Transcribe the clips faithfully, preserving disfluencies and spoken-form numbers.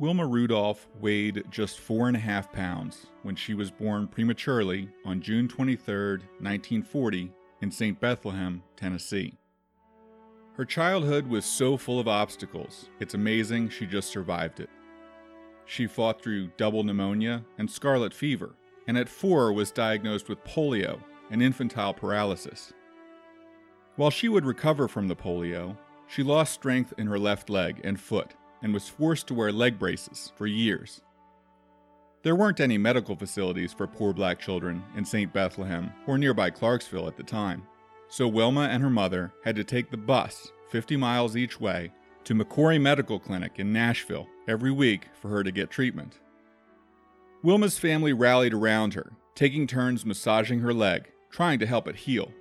Wilma Rudolph weighed just four and a half pounds when she was born prematurely on June twenty-third, nineteen forty, in Saint Bethlehem, Tennessee. Her childhood was so full of obstacles, it's amazing she just survived it. She fought through double pneumonia and scarlet fever, and at four was diagnosed with polio and infantile paralysis. While she would recover from the polio, she lost strength in her left leg and foot, and was forced to wear leg braces for years. There weren't any medical facilities for poor black children in Saint Bethlehem or nearby Clarksville at the time, so Wilma and her mother had to take the bus fifty miles each way to McCory Medical Clinic in Nashville every week for her to get treatment. Wilma's family rallied around her, taking turns massaging her leg, trying to help it heal.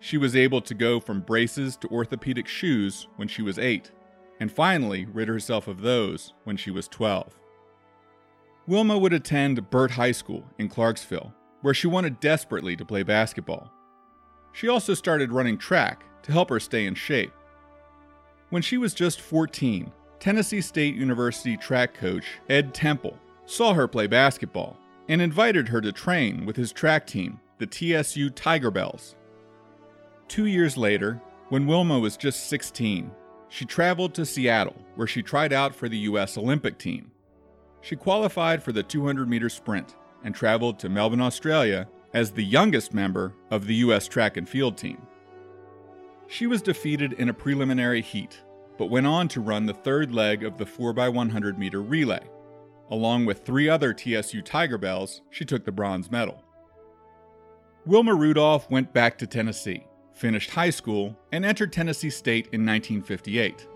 She was able to go from braces to orthopedic shoes when she was eight, and finally rid herself of those when she was twelve. Wilma would attend Burt High School in Clarksville, where she wanted desperately to play basketball. She also started running track to help her stay in shape. When she was just fourteen, Tennessee State University track coach Ed Temple saw her play basketball and invited her to train with his track team, the T S U Tiger Bells. Two years later, when Wilma was just sixteen, she traveled to Seattle, where she tried out for the U S Olympic team. She qualified for the two hundred meter sprint and traveled to Melbourne, Australia as the youngest member of the U S track and field team. She was defeated in a preliminary heat, but went on to run the third leg of the four by one hundred meter relay. Along with three other T S U Tiger Bells, she took the bronze medal. Wilma Rudolph went back to Tennessee, finished high school, and entered Tennessee State in nineteen fifty-eight.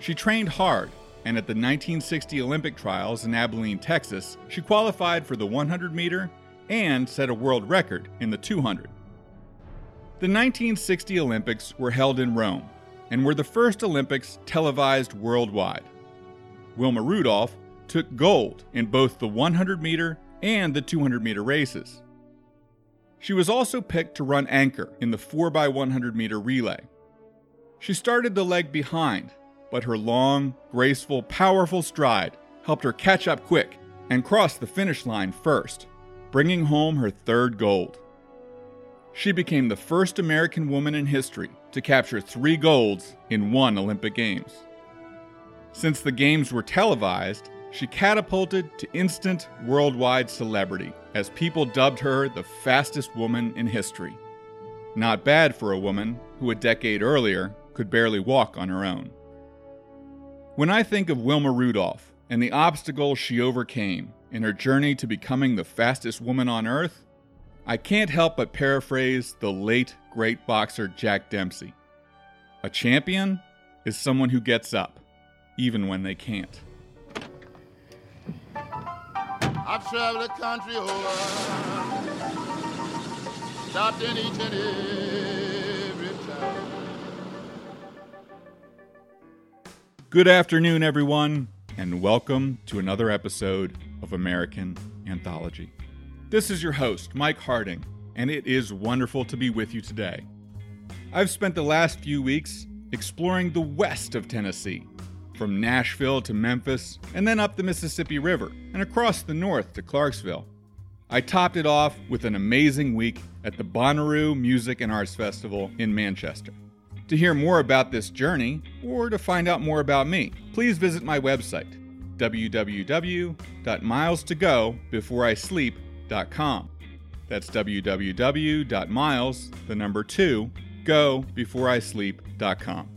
She trained hard, and at the nineteen sixty Olympic trials in Abilene, Texas, she qualified for the one hundred meter and set a world record in the two hundred. The nineteen sixty Olympics were held in Rome and were the first Olympics televised worldwide. Wilma Rudolph took gold in both the one hundred meter and the two hundred meter races. She was also picked to run anchor in the four by one hundred meter relay. She started the leg behind, but her long, graceful, powerful stride helped her catch up quick and cross the finish line first, bringing home her third gold. She became the first American woman in history to capture three golds in one Olympic Games. Since the Games were televised, she catapulted to instant worldwide celebrity as people dubbed her the fastest woman in history. Not bad for a woman who a decade earlier could barely walk on her own. When I think of Wilma Rudolph and the obstacles she overcame in her journey to becoming the fastest woman on earth, I can't help but paraphrase the late great boxer Jack Dempsey. A champion is someone who gets up, even when they can't. I've traveled the country over, stopped in each and every town. Good afternoon, everyone, and welcome to another episode of American Anthology. This is your host, Mike Harding, and it is wonderful to be with you today. I've spent the last few weeks exploring the west of Tennessee, from Nashville to Memphis, and then up the Mississippi River, and across the north to Clarksville. I topped it off with an amazing week at the Bonnaroo Music and Arts Festival in Manchester. To hear more about this journey, or to find out more about me, please visit my website, w w w dot miles to go before I sleep dot com. That's www.miles, the number two, go before I sleep dot com.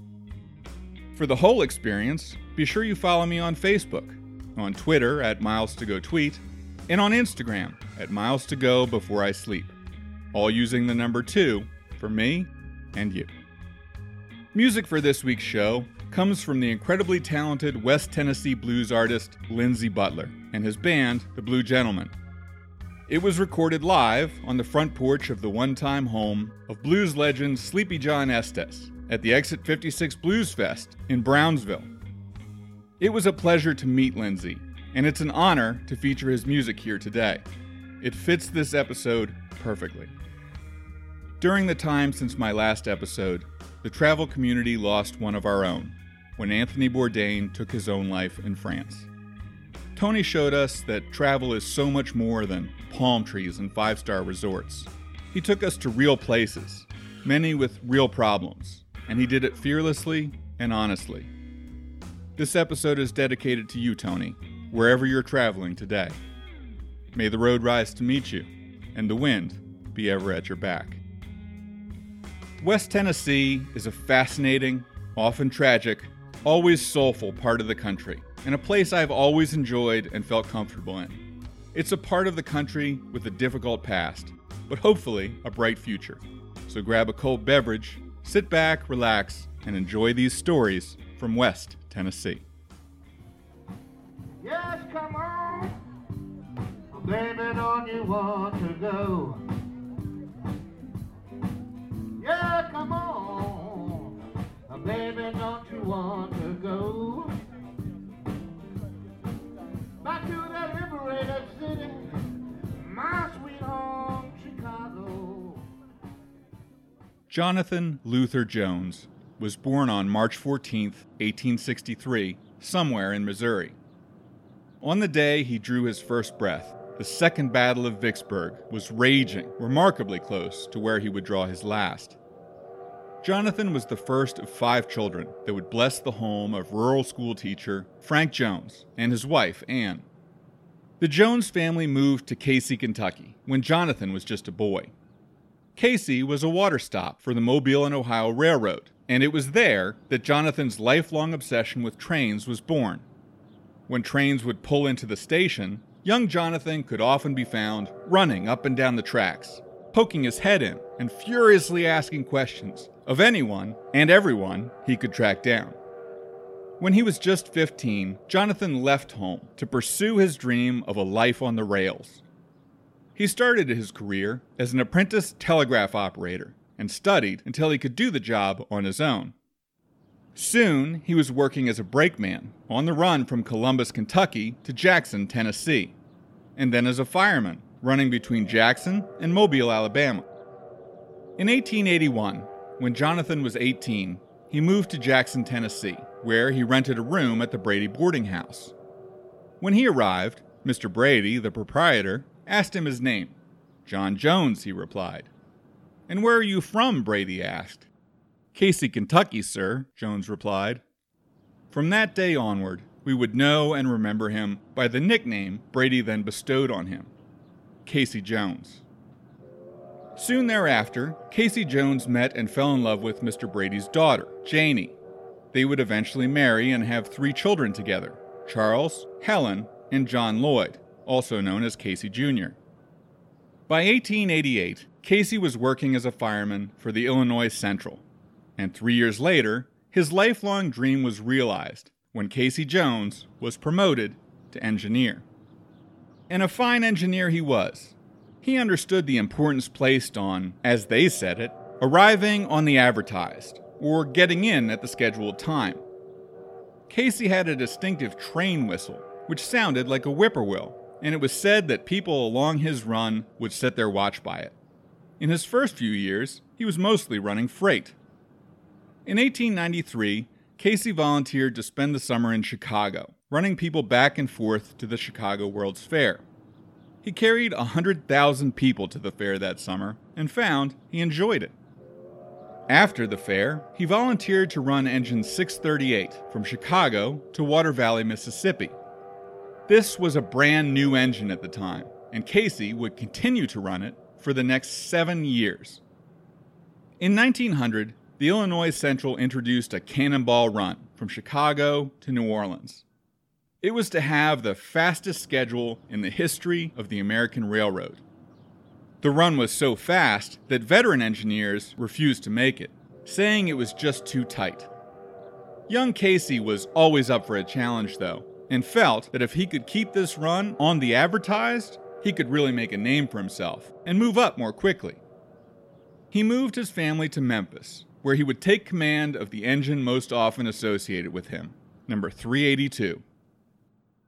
For the whole experience, be sure you follow me on Facebook, on Twitter at MilesToGoTweet, and on Instagram at MilesToGoBeforeISleep, all using the number two for me and you. Music for this week's show comes from the incredibly talented West Tennessee blues artist Lindsey Butler and his band, The Blue Gentlemen. It was recorded live on the front porch of the one-time home of blues legend Sleepy John Estes at the Exit fifty-six Blues Fest in Brownsville. It was a pleasure to meet Lindsey, and it's an honor to feature his music here today. It fits this episode perfectly. During the time since my last episode, the travel community lost one of our own when Anthony Bourdain took his own life in France. Tony showed us that travel is so much more than palm trees and five-star resorts. He took us to real places, many with real problems, and he did it fearlessly and honestly. This episode is dedicated to you, Tony, wherever you're traveling today. May the road rise to meet you, and the wind be ever at your back. West Tennessee is a fascinating, often tragic, always soulful part of the country, and a place I've always enjoyed and felt comfortable in. It's a part of the country with a difficult past, but hopefully a bright future. So grab a cold beverage, sit back, relax, and enjoy these stories from West Tennessee. Yes, come on! Baby, don't you want to go? Yeah, come on! Baby, don't you want to go? Back to that liberated city, my sweet home, Chicago. Jonathan Luther Jones was born on March fourteenth, eighteen sixty-three, somewhere in Missouri. On the day he drew his first breath, the Second Battle of Vicksburg was raging remarkably close to where he would draw his last. Jonathan was the first of five children that would bless the home of rural school teacher Frank Jones and his wife, Anne. The Jones family moved to Casey, Kentucky, when Jonathan was just a boy. Casey was a water stop for the Mobile and Ohio Railroad, and it was there that Jonathan's lifelong obsession with trains was born. When trains would pull into the station, young Jonathan could often be found running up and down the tracks, poking his head in and furiously asking questions of anyone and everyone he could track down. When he was just fifteen, Jonathan left home to pursue his dream of a life on the rails. He started his career as an apprentice telegraph operator and studied until he could do the job on his own. Soon, he was working as a brakeman on the run from Columbus, Kentucky to Jackson, Tennessee, and then as a fireman running between Jackson and Mobile, Alabama. In eighteen eighty-one, when Jonathan was eighteen, he moved to Jackson, Tennessee, where he rented a room at the Brady Boarding House. When he arrived, Mister Brady, the proprietor, asked him his name. "John Jones," he replied. "And where are you from?" Brady asked. "Casey, Kentucky, sir," Jones replied. From that day onward, we would know and remember him by the nickname Brady then bestowed on him, Casey Jones. Soon thereafter, Casey Jones met and fell in love with Mister Brady's daughter, Janie. They would eventually marry and have three children together, Charles, Helen, and John Lloyd, also known as Casey Junior By eighteen eighty-eight, Casey was working as a fireman for the Illinois Central, and three years later, his lifelong dream was realized when Casey Jones was promoted to engineer. And a fine engineer he was. He understood the importance placed on, as they said it, arriving on the advertised, or getting in at the scheduled time. Casey had a distinctive train whistle, which sounded like a whippoorwill, and it was said that people along his run would set their watch by it. In his first few years, he was mostly running freight. In eighteen ninety-three, Casey volunteered to spend the summer in Chicago, running people back and forth to the Chicago World's Fair. He carried one hundred thousand people to the fair that summer and found he enjoyed it. After the fair, he volunteered to run engine six thirty-eight from Chicago to Water Valley, Mississippi. This was a brand new engine at the time, and Casey would continue to run it for the next seven years. In nineteen hundred, the Illinois Central introduced a cannonball run from Chicago to New Orleans. It was to have the fastest schedule in the history of the American railroad. The run was so fast that veteran engineers refused to make it, saying it was just too tight. Young Casey was always up for a challenge, though, and felt that if he could keep this run on the advertised, he could really make a name for himself and move up more quickly. He moved his family to Memphis, where he would take command of the engine most often associated with him, number three eighty-two.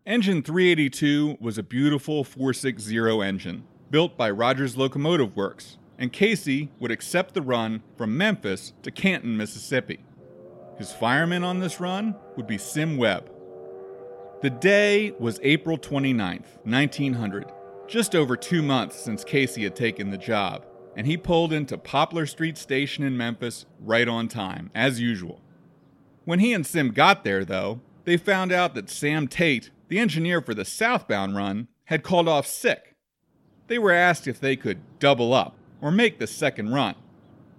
Engine three eighty-two was a beautiful four sixty engine, built by Rogers Locomotive Works, and Casey would accept the run from Memphis to Canton, Mississippi. His fireman on this run would be Sim Webb. The day was April twenty-ninth, nineteen hundred, just over two months since Casey had taken the job, and he pulled into Poplar Street Station in Memphis right on time, as usual. When he and Sim got there, though, they found out that Sam Tate, the engineer for the southbound run, had called off sick. They were asked if they could double up or make the second run.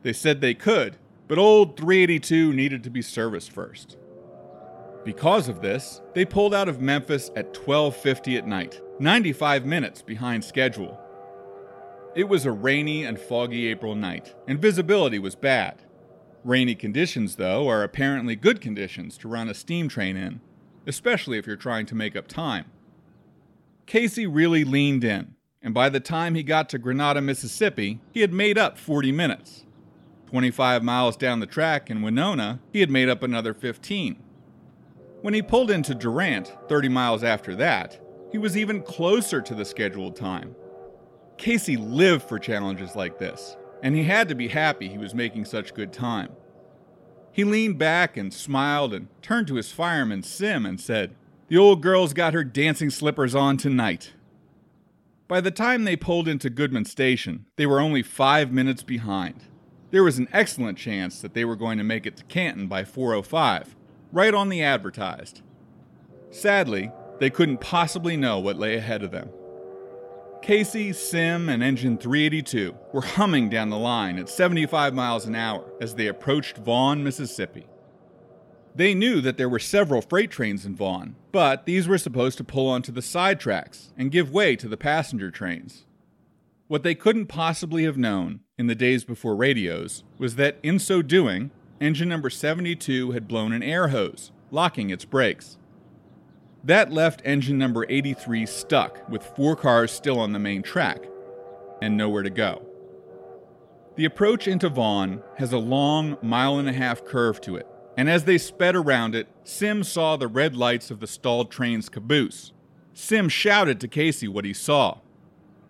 They said they could, but old three eighty-two needed to be serviced first. Because of this, they pulled out of Memphis at twelve fifty at night, ninety-five minutes behind schedule. It was a rainy and foggy April night, and visibility was bad. Rainy conditions, though, are apparently good conditions to run a steam train in, especially if you're trying to make up time. Casey really leaned in, and by the time he got to Grenada, Mississippi, he had made up forty minutes. twenty-five miles down the track in Winona, he had made up another fifteen. When he pulled into Durant, thirty miles after that, he was even closer to the scheduled time. Casey lived for challenges like this, and he had to be happy he was making such good time. He leaned back and smiled and turned to his fireman Sim and said, "The old girl's got her dancing slippers on tonight." By the time they pulled into Goodman Station, they were only five minutes behind. There was an excellent chance that they were going to make it to Canton by four oh five, right on the advertised. Sadly, they couldn't possibly know what lay ahead of them. Casey, Sim, and Engine three eighty-two were humming down the line at seventy-five miles an hour as they approached Vaughan, Mississippi. They knew that there were several freight trains in Vaughan, but these were supposed to pull onto the side tracks and give way to the passenger trains. What they couldn't possibly have known in the days before radios was that, in so doing, engine number seventy-two had blown an air hose, locking its brakes. That left engine number eighty-three stuck with four cars still on the main track and nowhere to go. The approach into Vaughan has a long mile-and-a-half curve to it, and as they sped around it, Sim saw the red lights of the stalled train's caboose. Sim shouted to Casey what he saw.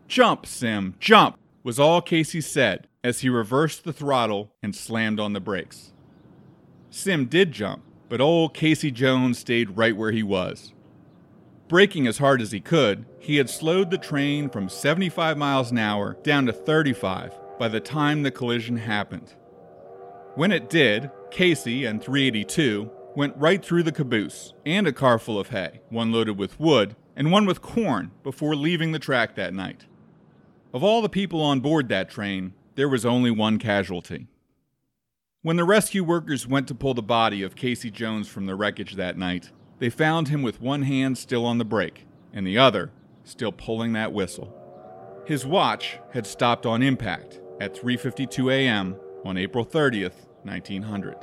"Jump, Sim, jump," was all Casey said as he reversed the throttle and slammed on the brakes. Sim did jump, but old Casey Jones stayed right where he was. Braking as hard as he could, he had slowed the train from seventy-five miles an hour down to thirty-five by the time the collision happened. When it did, Casey and three eighty-two went right through the caboose and a car full of hay, one loaded with wood and one with corn, before leaving the track that night. Of all the people on board that train, there was only one casualty. When the rescue workers went to pull the body of Casey Jones from the wreckage that night, they found him with one hand still on the brake and the other still pulling that whistle. His watch had stopped on impact at three fifty-two a.m. on April thirtieth, nineteen hundred.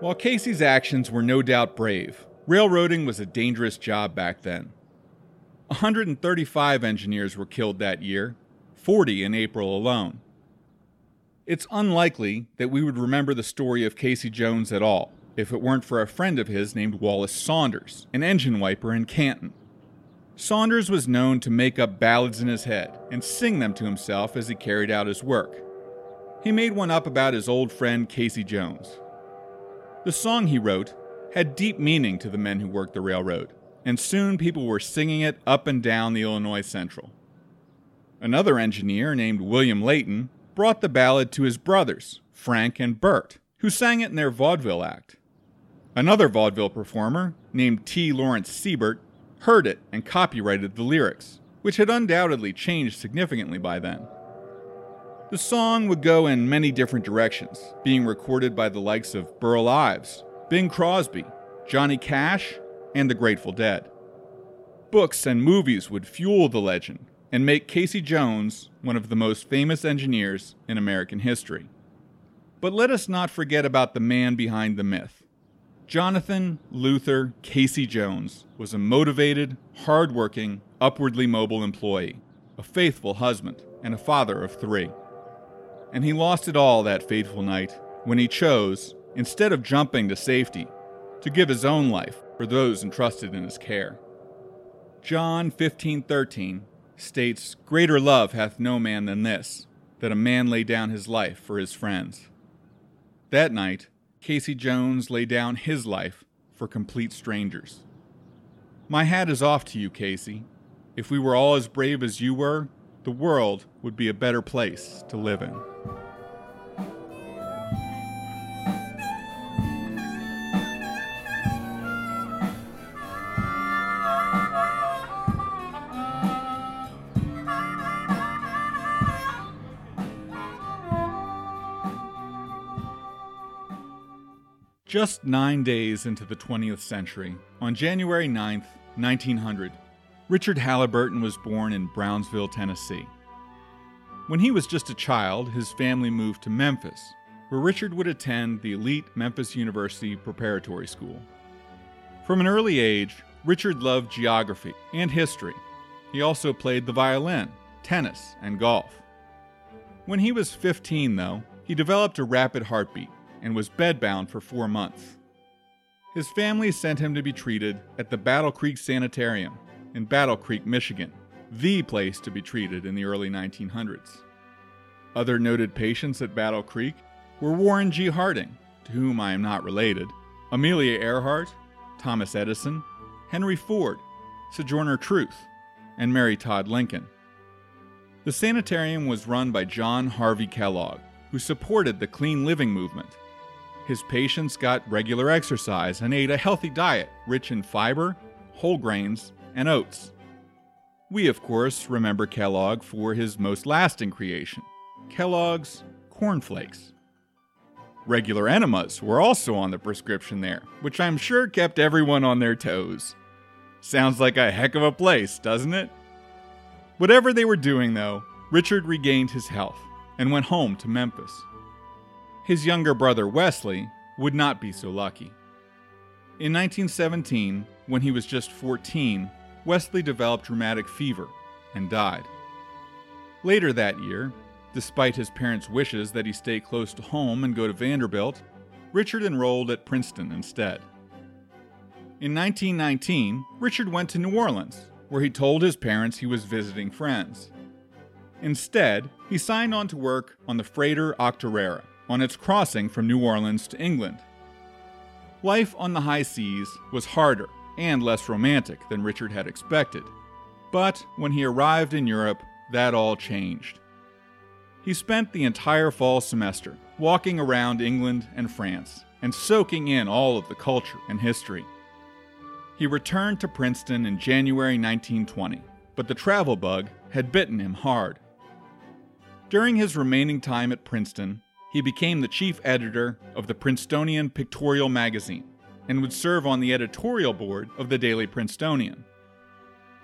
While Casey's actions were no doubt brave, railroading was a dangerous job back then. one hundred thirty-five engineers were killed that year, forty in April alone. It's unlikely that we would remember the story of Casey Jones at all if it weren't for a friend of his named Wallace Saunders, an engine wiper in Canton. Saunders was known to make up ballads in his head and sing them to himself as he carried out his work. He made one up about his old friend Casey Jones. The song he wrote had deep meaning to the men who worked the railroad, and soon people were singing it up and down the Illinois Central. Another engineer named William Layton brought the ballad to his brothers, Frank and Bert, who sang it in their vaudeville act. Another vaudeville performer, named T. Lawrence Siebert, heard it and copyrighted the lyrics, which had undoubtedly changed significantly by then. The song would go in many different directions, being recorded by the likes of Burl Ives, Bing Crosby, Johnny Cash, and the Grateful Dead. Books and movies would fuel the legend and make Casey Jones one of the most famous engineers in American history. But let us not forget about the man behind the myth. Jonathan Luther Casey Jones was a motivated, hardworking, upwardly mobile employee, a faithful husband, and a father of three. And he lost it all that fateful night when he chose, instead of jumping to safety, to give his own life for those entrusted in his care. John fifteen thirteen states, "Greater love hath no man than this, that a man lay down his life for his friends." That night, Casey Jones lay down his life for complete strangers. My hat is off to you, Casey. If we were all as brave as you were, the world would be a better place to live in. Just nine days into the twentieth century, on January ninth, nineteen hundred, Richard Halliburton was born in Brownsville, Tennessee. When he was just a child, his family moved to Memphis, where Richard would attend the elite Memphis University Preparatory School. From an early age, Richard loved geography and history. He also played the violin, tennis, and golf. When he was fifteen, though, he developed a rapid heartbeat and was bedbound for four months. His family sent him to be treated at the Battle Creek Sanitarium in Battle Creek, Michigan, the place to be treated in the early nineteen hundreds. Other noted patients at Battle Creek were Warren G. Harding, to whom I am not related, Amelia Earhart, Thomas Edison, Henry Ford, Sojourner Truth, and Mary Todd Lincoln. The sanitarium was run by John Harvey Kellogg, who supported the clean living movement. His patients got regular exercise and ate a healthy diet rich in fiber, whole grains, and oats. We, of course, remember Kellogg for his most lasting creation, Kellogg's Corn Flakes. Regular enemas were also on the prescription there, which I'm sure kept everyone on their toes. Sounds like a heck of a place, doesn't it? Whatever they were doing, though, Richard regained his health and went home to Memphis. His younger brother, Wesley, would not be so lucky. In nineteen seventeen, when he was just fourteen, Wesley developed rheumatic fever and died. Later that year, despite his parents' wishes that he stay close to home and go to Vanderbilt, Richard enrolled at Princeton instead. In nineteen nineteen, Richard went to New Orleans, where he told his parents he was visiting friends. Instead, he signed on to work on the freighter Octorara, on its crossing from New Orleans to England. Life on the high seas was harder and less romantic than Richard had expected, but when he arrived in Europe, that all changed. He spent the entire fall semester walking around England and France and soaking in all of the culture and history. He returned to Princeton in January nineteen twenty, but the travel bug had bitten him hard. During his remaining time at Princeton, he became the chief editor of the Princetonian Pictorial Magazine and would serve on the editorial board of the Daily Princetonian.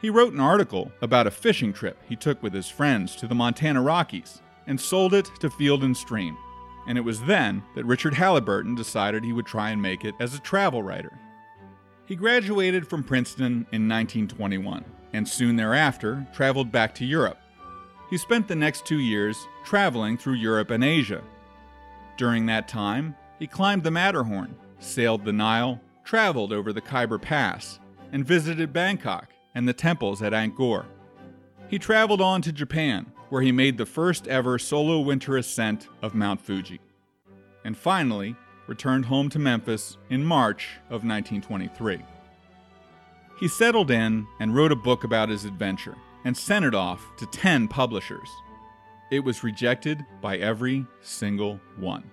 He wrote an article about a fishing trip he took with his friends to the Montana Rockies and sold it to Field and Stream, and it was then that Richard Halliburton decided he would try and make it as a travel writer. He graduated from Princeton in nineteen twenty-one and soon thereafter traveled back to Europe. He spent the next two years traveling through Europe and Asia. During that time, he climbed the Matterhorn, sailed the Nile, traveled over the Khyber Pass, and visited Bangkok and the temples at Angkor. He traveled on to Japan, where he made the first ever solo winter ascent of Mount Fuji, and finally returned home to Memphis in March of nineteen twenty-three. He settled in and wrote a book about his adventure and sent it off to ten publishers. It was rejected by every single one.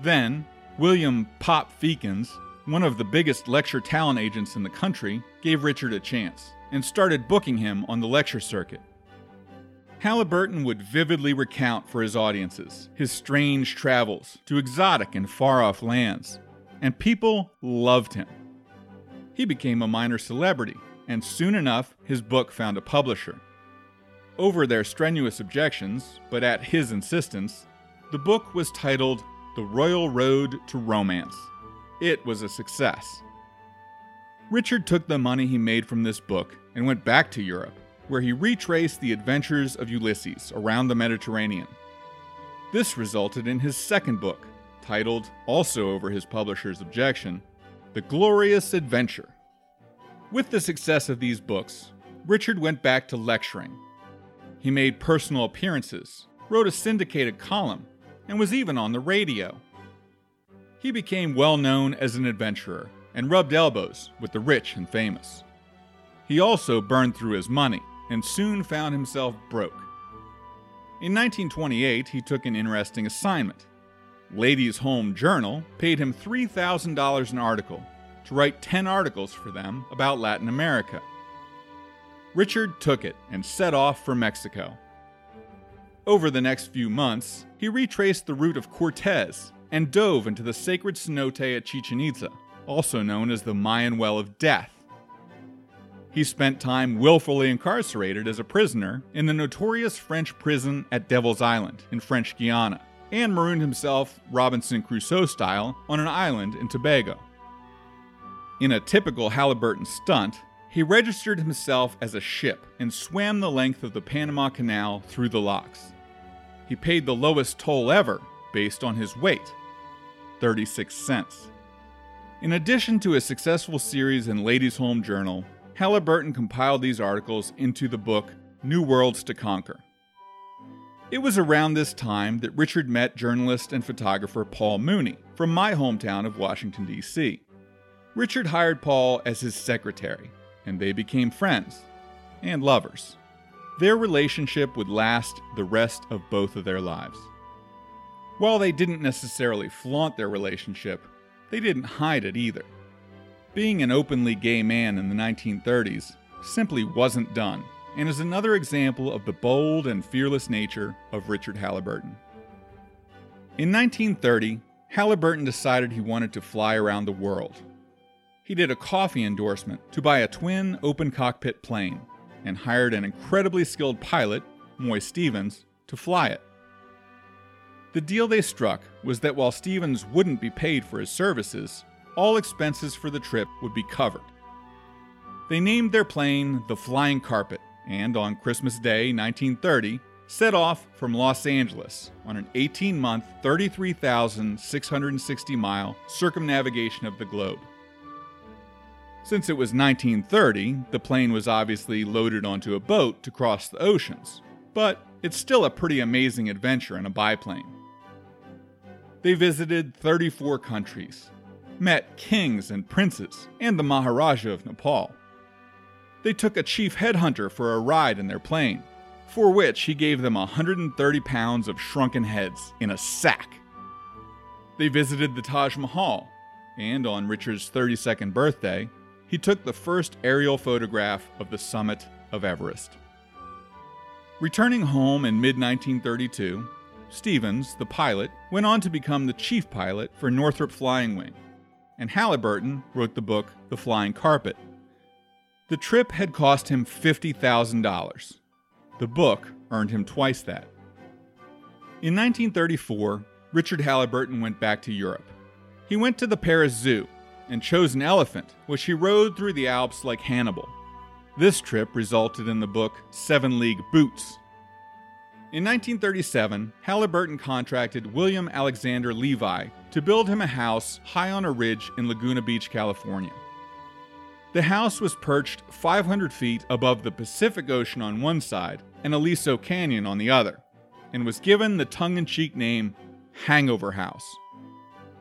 Then, William Pop Feakins, one of the biggest lecture talent agents in the country, gave Richard a chance and started booking him on the lecture circuit. Halliburton would vividly recount for his audiences his strange travels to exotic and far-off lands, and people loved him. He became a minor celebrity, and soon enough, his book found a publisher. Over their strenuous objections, but at his insistence, the book was titled The Royal Road to Romance. It was a success. Richard took the money he made from this book and went back to Europe, where he retraced the adventures of Ulysses around the Mediterranean. This resulted in his second book, titled, also over his publisher's objection, The Glorious Adventure. With the success of these books, Richard went back to lecturing. He made personal appearances, wrote a syndicated column, and was even on the radio. he became well known as an adventurer and rubbed elbows with the rich and famous. He also burned through his money and soon found himself broke. In nineteen twenty-eight, he took an interesting assignment. Ladies' Home Journal paid him three thousand dollars an article to write ten articles for them about Latin America. Richard took it and set off for Mexico. Over the next few months, he retraced the route of Cortez and dove into the sacred cenote at Chichen Itza, also known as the Mayan Well of Death. He spent time willfully incarcerated as a prisoner in the notorious French prison at Devil's Island in French Guiana, and marooned himself, Robinson Crusoe style, on an island in Tobago. In a typical Halliburton stunt, he registered himself as a ship and swam the length of the Panama Canal through the locks. He paid the lowest toll ever based on his weight, thirty-six cents. In addition to his successful series in Ladies' Home Journal, Halliburton compiled these articles into the book New Worlds to Conquer. It was around this time that Richard met journalist and photographer Paul Mooney from my hometown of Washington, D C Richard hired Paul as his secretary, and they became friends and lovers. Their relationship would last the rest of both of their lives. While they didn't necessarily flaunt their relationship, they didn't hide it either. Being an openly gay man in the nineteen thirties simply wasn't done, and is another example of the bold and fearless nature of Richard Halliburton. In nineteen thirty, Halliburton decided he wanted to fly around the world. He did a coffee endorsement to buy a twin open cockpit plane and hired an incredibly skilled pilot, Moy Stevens, to fly it. The deal they struck was that while Stevens wouldn't be paid for his services, all expenses for the trip would be covered. They named their plane the Flying Carpet, and on Christmas Day, nineteen thirty, set off from Los Angeles on an eighteen-month, thirty-three thousand six hundred sixty mile circumnavigation of the globe. Since it was nineteen thirty, the plane was obviously loaded onto a boat to cross the oceans, but it's still a pretty amazing adventure in a biplane. They visited thirty-four countries, met kings and princes, and the Maharaja of Nepal. They took a chief headhunter for a ride in their plane, for which he gave them one hundred thirty pounds of shrunken heads in a sack. They visited the Taj Mahal, and on Richard's thirty-second birthday, he took the first aerial photograph of the summit of Everest. Returning home in mid nineteen thirty-two, Stevens, the pilot, went on to become the chief pilot for Northrop Flying Wing, and Halliburton wrote the book The Flying Carpet. The trip had cost him fifty thousand dollars. The book earned him twice that. In nineteen thirty-four, Richard Halliburton went back to Europe. He went to the Paris Zoo and chose an elephant, which he rode through the Alps like Hannibal. This trip resulted in the book Seven League Boots. In nineteen thirty-seven, Halliburton contracted William Alexander Levi to build him a house high on a ridge in Laguna Beach, California. The house was perched five hundred feet above the Pacific Ocean on one side and Aliso Canyon on the other, and was given the tongue-in-cheek name Hangover House.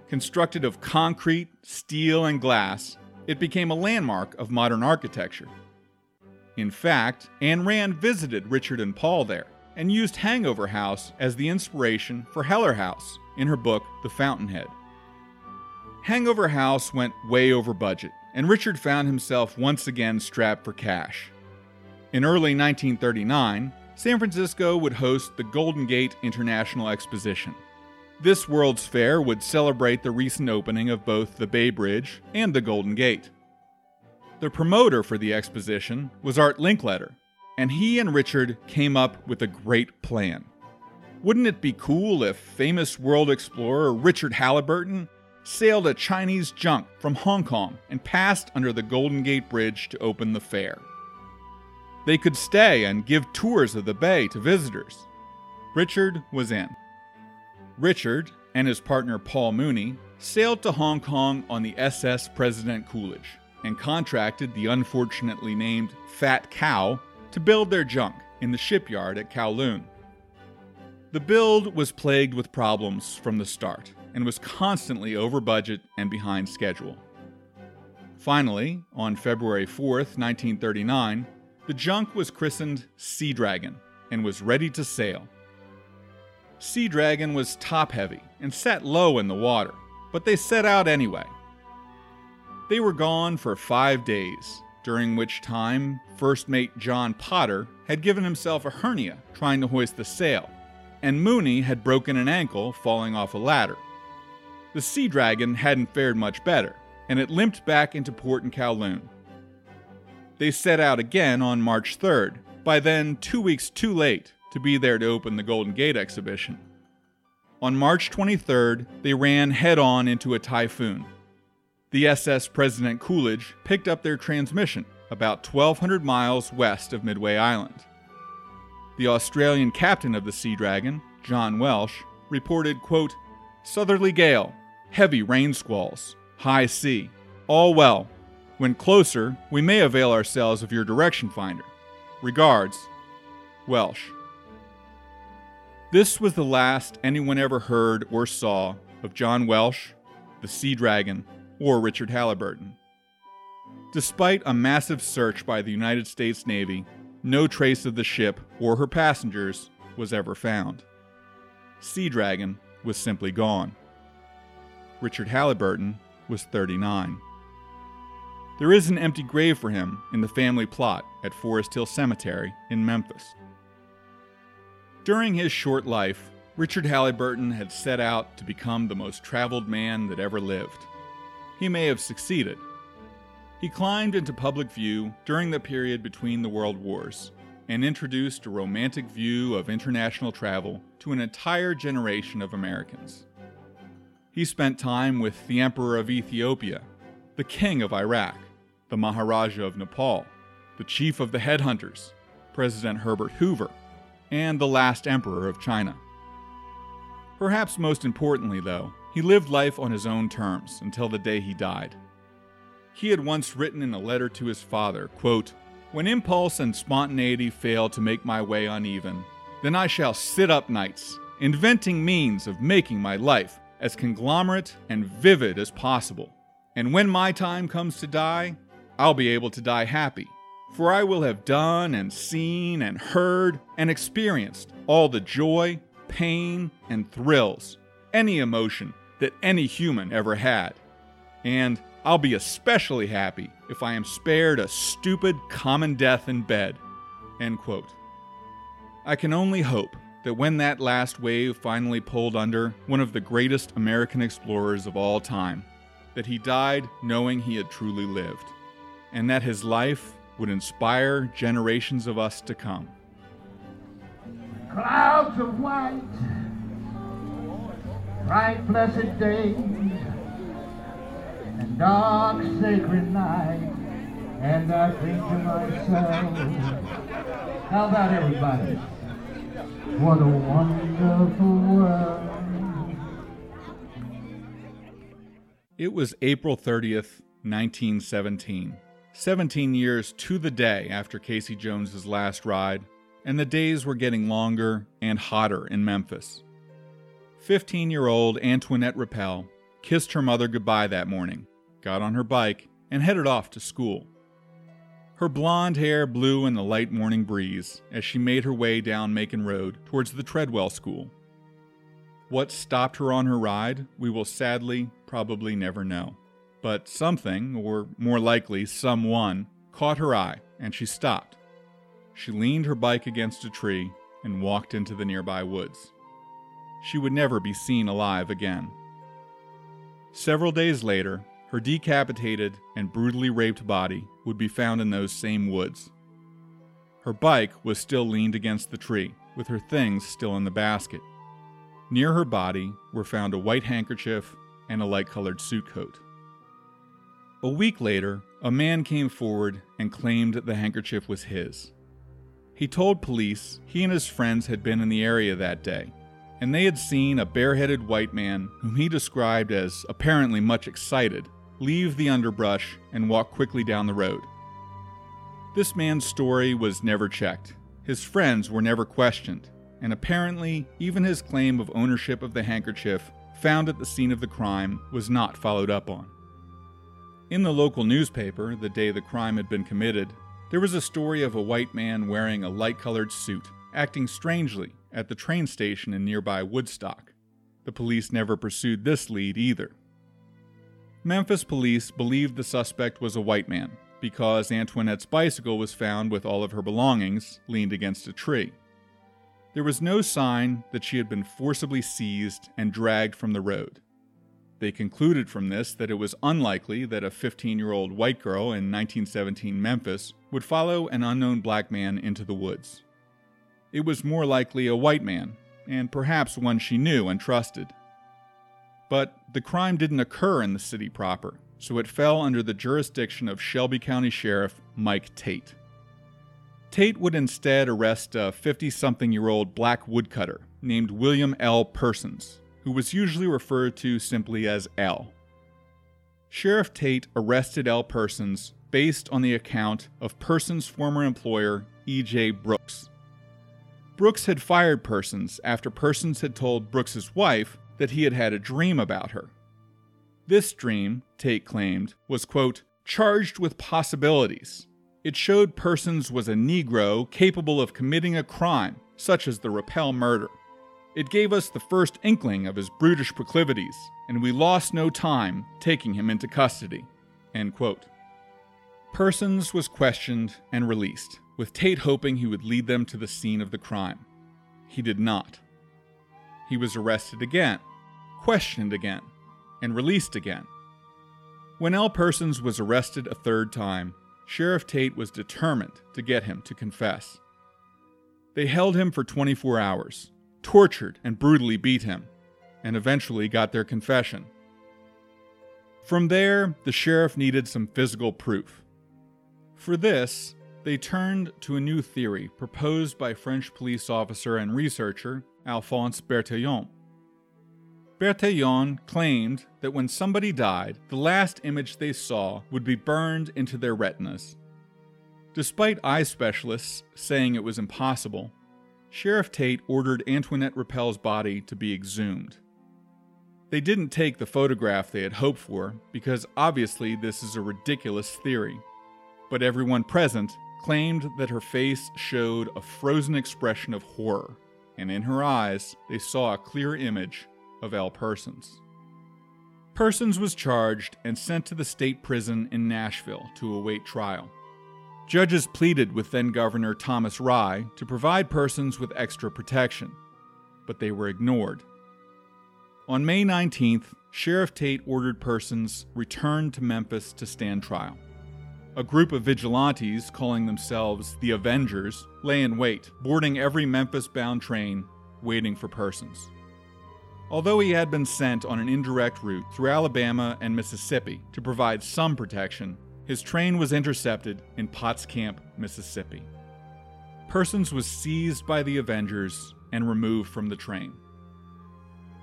Constructed of concrete, steel, and glass, it became a landmark of modern architecture. In fact, Ayn Rand visited Richard and Paul there and used Hangover House as the inspiration for Heller House in her book The Fountainhead. Hangover House went way over budget, and Richard found himself once again strapped for cash. In early nineteen thirty-nine, San Francisco would host the Golden Gate International Exposition. This World's Fair would celebrate the recent opening of both the Bay Bridge and the Golden Gate. The promoter for the exposition was Art Linkletter, and he and Richard came up with a great plan. Wouldn't it be cool if famous world explorer Richard Halliburton sailed a Chinese junk from Hong Kong and passed under the Golden Gate Bridge to open the fair? They could stay and give tours of the bay to visitors. Richard was in. Richard and his partner Paul Mooney sailed to Hong Kong on the S S President Coolidge and contracted the unfortunately named Fat Cow to build their junk in the shipyard at Kowloon. The build was plagued with problems from the start. and was constantly over budget and behind schedule. Finally, on February fourth, nineteen thirty-nine, the junk was christened Sea Dragon and was ready to sail. Sea Dragon was top-heavy and sat low in the water, but they set out anyway. They were gone for five days, during which time First Mate John Potter had given himself a hernia trying to hoist the sail, and Mooney had broken an ankle falling off a ladder. The Sea Dragon hadn't fared much better, and it limped back into port in Kowloon. They set out again on March third, by then two weeks too late to be there to open the Golden Gate exhibition. On March twenty-third, they ran head-on into a typhoon. The S S President Coolidge picked up their transmission about twelve hundred miles west of Midway Island. The Australian captain of the Sea Dragon, John Welsh, reported, quote, "Southerly gale, heavy rain squalls, high sea, all well. When closer, we may avail ourselves of your direction finder. Regards, Welsh." This was the last anyone ever heard or saw of John Welsh, the Sea Dragon, or Richard Halliburton. Despite a massive search by the United States Navy, no trace of the ship or her passengers was ever found. Sea Dragon was simply gone. Richard Halliburton was thirty-nine. There is an empty grave for him in the family plot at Forest Hill Cemetery in Memphis. During his short life, Richard Halliburton had set out to become the most traveled man that ever lived. He may have succeeded. He climbed into public view during the period between the world wars and introduced a romantic view of international travel to an entire generation of Americans. He spent time with the Emperor of Ethiopia, the King of Iraq, the Maharaja of Nepal, the Chief of the Headhunters, President Herbert Hoover, and the last Emperor of China. Perhaps most importantly, though, he lived life on his own terms until the day he died. He had once written in a letter to his father, quote, "When impulse and spontaneity fail to make my way uneven, then I shall sit up nights, inventing means of making my life as conglomerate and vivid as possible. And when my time comes to die, I'll be able to die happy, for I will have done and seen and heard and experienced all the joy, pain, and thrills, any emotion that any human ever had. And I'll be especially happy if I am spared a stupid common death in bed." End quote. I can only hope that when that last wave finally pulled under one of the greatest American explorers of all time, that he died knowing he had truly lived, and that his life would inspire generations of us to come. Clouds of white, bright blessed day, and dark sacred night, and I think to myself, how about everybody? What a wonderful world. It was April thirtieth, nineteen seventeen, seventeen years to the day after Casey Jones's last ride, and the days were getting longer and hotter in Memphis. fifteen-year-old Antoinette Rappel kissed her mother goodbye that morning, got on her bike, and headed off to school. Her blonde hair blew in the light morning breeze as she made her way down Macon Road towards the Treadwell School. What stopped her on her ride, we will sadly probably never know. But something, or more likely someone, caught her eye and she stopped. She leaned her bike against a tree and walked into the nearby woods. She would never be seen alive again. Several days later, her decapitated and brutally raped body would be found in those same woods. Her bike was still leaned against the tree, with her things still in the basket. Near her body were found a white handkerchief and a light-colored suit coat. A week later, a man came forward and claimed the handkerchief was his. He told police he and his friends had been in the area that day, and they had seen a bareheaded white man whom he described as apparently much excited leave the underbrush and walk quickly down the road. This man's story was never checked, his friends were never questioned, and apparently even his claim of ownership of the handkerchief found at the scene of the crime was not followed up on. In the local newspaper, the day the crime had been committed, there was a story of a white man wearing a light-colored suit, acting strangely at the train station in nearby Woodstock. The police never pursued this lead either. Memphis police believed the suspect was a white man because Antoinette's bicycle was found with all of her belongings leaned against a tree. There was no sign that she had been forcibly seized and dragged from the road. They concluded from this that it was unlikely that a fifteen-year-old white girl in nineteen seventeen Memphis would follow an unknown black man into the woods. It was more likely a white man, and perhaps one she knew and trusted. But the crime didn't occur in the city proper, so it fell under the jurisdiction of Shelby County Sheriff Mike Tate. Tate would instead arrest a fifty-something-year-old black woodcutter named William L. Persons, who was usually referred to simply as L. Sheriff Tate arrested L. Persons based on the account of Persons' former employer, E J. Brooks. Brooks had fired Persons after Persons had told Brooks' wife that he had had a dream about her. This dream, Tate claimed, was, quote, charged with possibilities. It showed Persons was a Negro capable of committing a crime, such as the Rappel murder. It gave us the first inkling of his brutish proclivities, and we lost no time taking him into custody. End quote. Persons was questioned and released, with Tate hoping he would lead them to the scene of the crime. He did not. He was arrested again, questioned again, and released again. When L. Persons was arrested a third time, Sheriff Tate was determined to get him to confess. They held him for twenty-four hours. Tortured and brutally beat him, and eventually got their confession. From there, the sheriff needed some physical proof. For this, they turned to a new theory proposed by French police officer and researcher Alphonse Bertillon. Bertillon claimed that when somebody died, the last image they saw would be burned into their retinas. Despite eye specialists saying it was impossible, Sheriff Tate ordered Antoinette Rappel's body to be exhumed. They didn't take the photograph they had hoped for, because obviously this is a ridiculous theory, but everyone present claimed that her face showed a frozen expression of horror, and in her eyes they saw a clear image of L. Persons. Persons was charged and sent to the state prison in Nashville to await trial. Judges pleaded with then-Governor Thomas Rye to provide Persons with extra protection, but they were ignored. On May nineteenth, Sheriff Tate ordered Persons returned to Memphis to stand trial. A group of vigilantes calling themselves the Avengers lay in wait, boarding every Memphis-bound train, waiting for Persons. Although he had been sent on an indirect route through Alabama and Mississippi to provide some protection, his train was intercepted in Potts Camp, Mississippi. Persons was seized by the Avengers and removed from the train.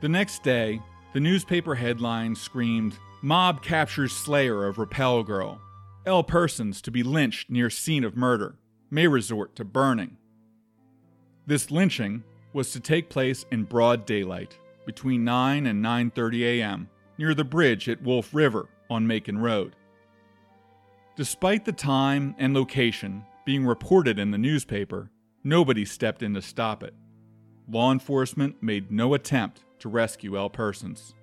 The next day, the newspaper headline screamed, "Mob captures slayer of Rappel girl. L. Persons to be lynched near scene of murder. May resort to burning." This lynching was to take place in broad daylight between nine and nine thirty a.m. near the bridge at Wolf River on Macon Road. Despite the time and location being reported in the newspaper, nobody stepped in to stop it. Law enforcement made no attempt to rescue L. Persons.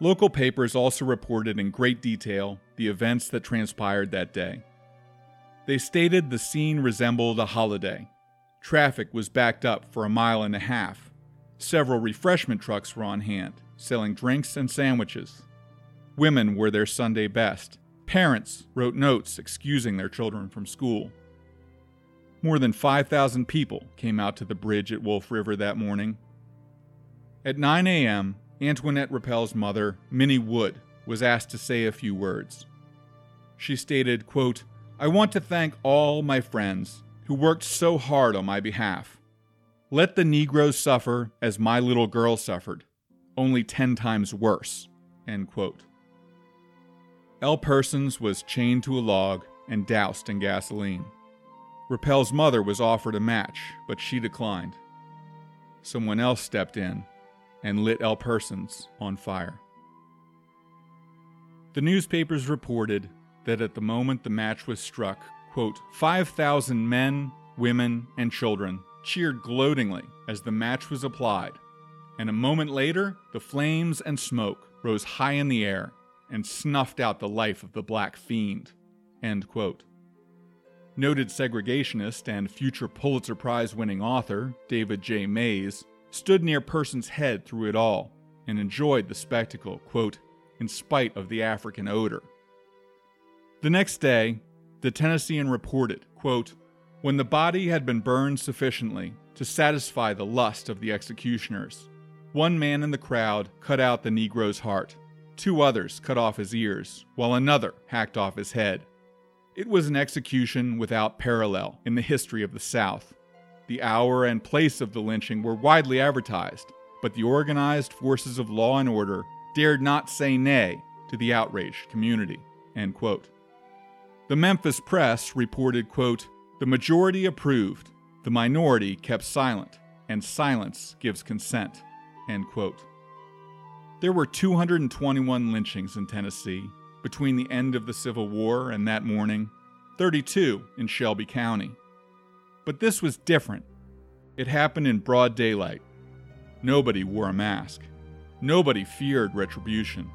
Local papers also reported in great detail the events that transpired that day. They stated the scene resembled a holiday. Traffic was backed up for a mile and a half. Several refreshment trucks were on hand, selling drinks and sandwiches. Women wore their Sunday best. Parents wrote notes excusing their children from school. More than five thousand people came out to the bridge at Wolf River that morning. At nine a.m., Antoinette Rappel's mother, Minnie Wood, was asked to say a few words. She stated, quote, "I want to thank all my friends who worked so hard on my behalf. Let the Negroes suffer as my little girl suffered, only ten times worse." End quote. L. Persons was chained to a log and doused in gasoline. Rappel's mother was offered a match, but she declined. Someone else stepped in, and lit El Persons on fire. The newspapers reported that at the moment the match was struck, quote, five thousand men, women, and children cheered gloatingly as the match was applied, and a moment later, the flames and smoke rose high in the air and snuffed out the life of the black fiend, end quote. Noted segregationist and future Pulitzer Prize-winning author David J. Mays stood near Person's head through it all and enjoyed the spectacle, quote, in spite of the African odor. The next day, the Tennessean reported, quote, when the body had been burned sufficiently to satisfy the lust of the executioners, one man in the crowd cut out the Negro's heart, two others cut off his ears, while another hacked off his head. It was an execution without parallel in the history of the South. The hour and place of the lynching were widely advertised, but the organized forces of law and order dared not say nay to the outraged community, end quote. The Memphis Press reported, quote, the majority approved, the minority kept silent, and silence gives consent, end quote. There were two hundred twenty-one lynchings in Tennessee between the end of the Civil War and that morning, thirty-two in Shelby County. But this was different. It happened in broad daylight. Nobody wore a mask. Nobody feared retribution.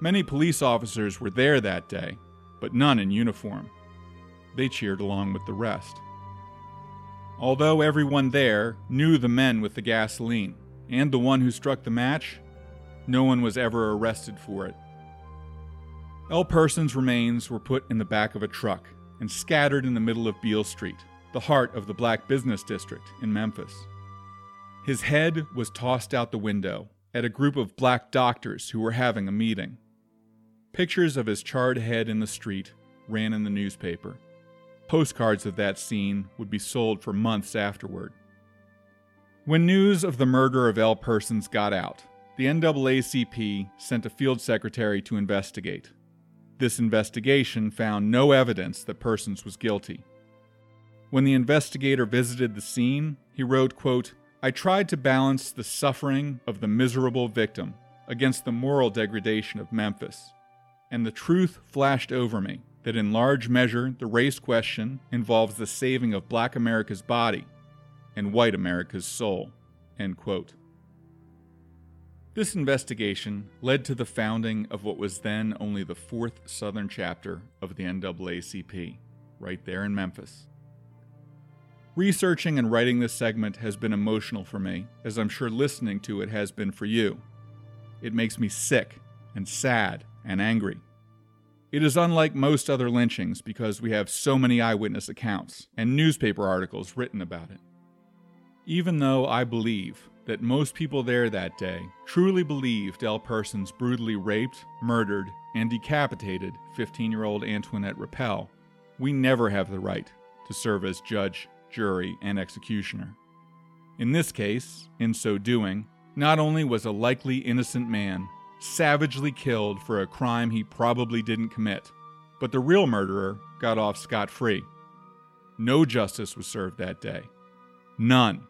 Many police officers were there that day, but none in uniform. They cheered along with the rest. Although everyone there knew the men with the gasoline and the one who struck the match, no one was ever arrested for it. El Person's remains were put in the back of a truck and scattered in the middle of Beale Street, the heart of the black business district in Memphis. His head was tossed out the window at a group of black doctors who were having a meeting. Pictures of his charred head in the street ran in the newspaper. Postcards of that scene would be sold for months afterward. When news of the murder of El Persons got out, the N double A C P sent a field secretary to investigate. This investigation found no evidence that Persons was guilty. When the investigator visited the scene, he wrote, quote, I tried to balance the suffering of the miserable victim against the moral degradation of Memphis, and the truth flashed over me that in large measure the race question involves the saving of black America's body and white America's soul, end quote. This investigation led to the founding of what was then only the fourth Southern chapter of the N double A C P, right there in Memphis. Researching and writing this segment has been emotional for me, as I'm sure listening to it has been for you. It makes me sick and sad and angry. It is unlike most other lynchings because we have so many eyewitness accounts and newspaper articles written about it. Even though I believe that most people there that day truly believed El Persons brutally raped, murdered, and decapitated fifteen-year-old Antoinette Rappel, we never have the right to serve as judge, jury, and executioner. In this case, in so doing, not only was a likely innocent man savagely killed for a crime he probably didn't commit, but the real murderer got off scot-free. No justice was served that day. None.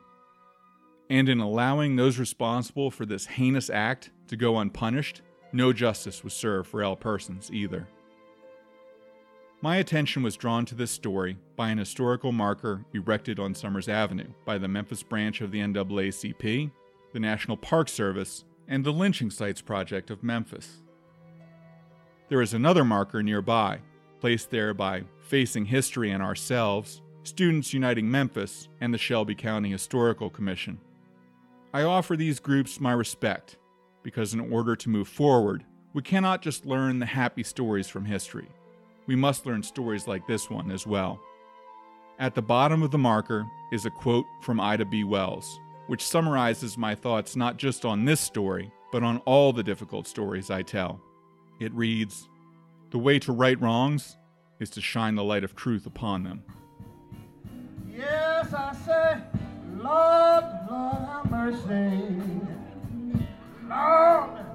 And in allowing those responsible for this heinous act to go unpunished, no justice was served for El Persons either. My attention was drawn to this story by an historical marker erected on Summers Avenue by the Memphis branch of the N double A C P, the National Park Service, and the Lynching Sites Project of Memphis. There is another marker nearby, placed there by Facing History and Ourselves, Students Uniting Memphis, and the Shelby County Historical Commission. I offer these groups my respect, because in order to move forward, we cannot just learn the happy stories from history. We must learn stories like this one as well. At the bottom of the marker is a quote from Ida B. Wells, which summarizes my thoughts not just on this story, but on all the difficult stories I tell. It reads, "The way to right wrongs is to shine the light of truth upon them." Yes, I say, Lord, Lord, have mercy. Lord,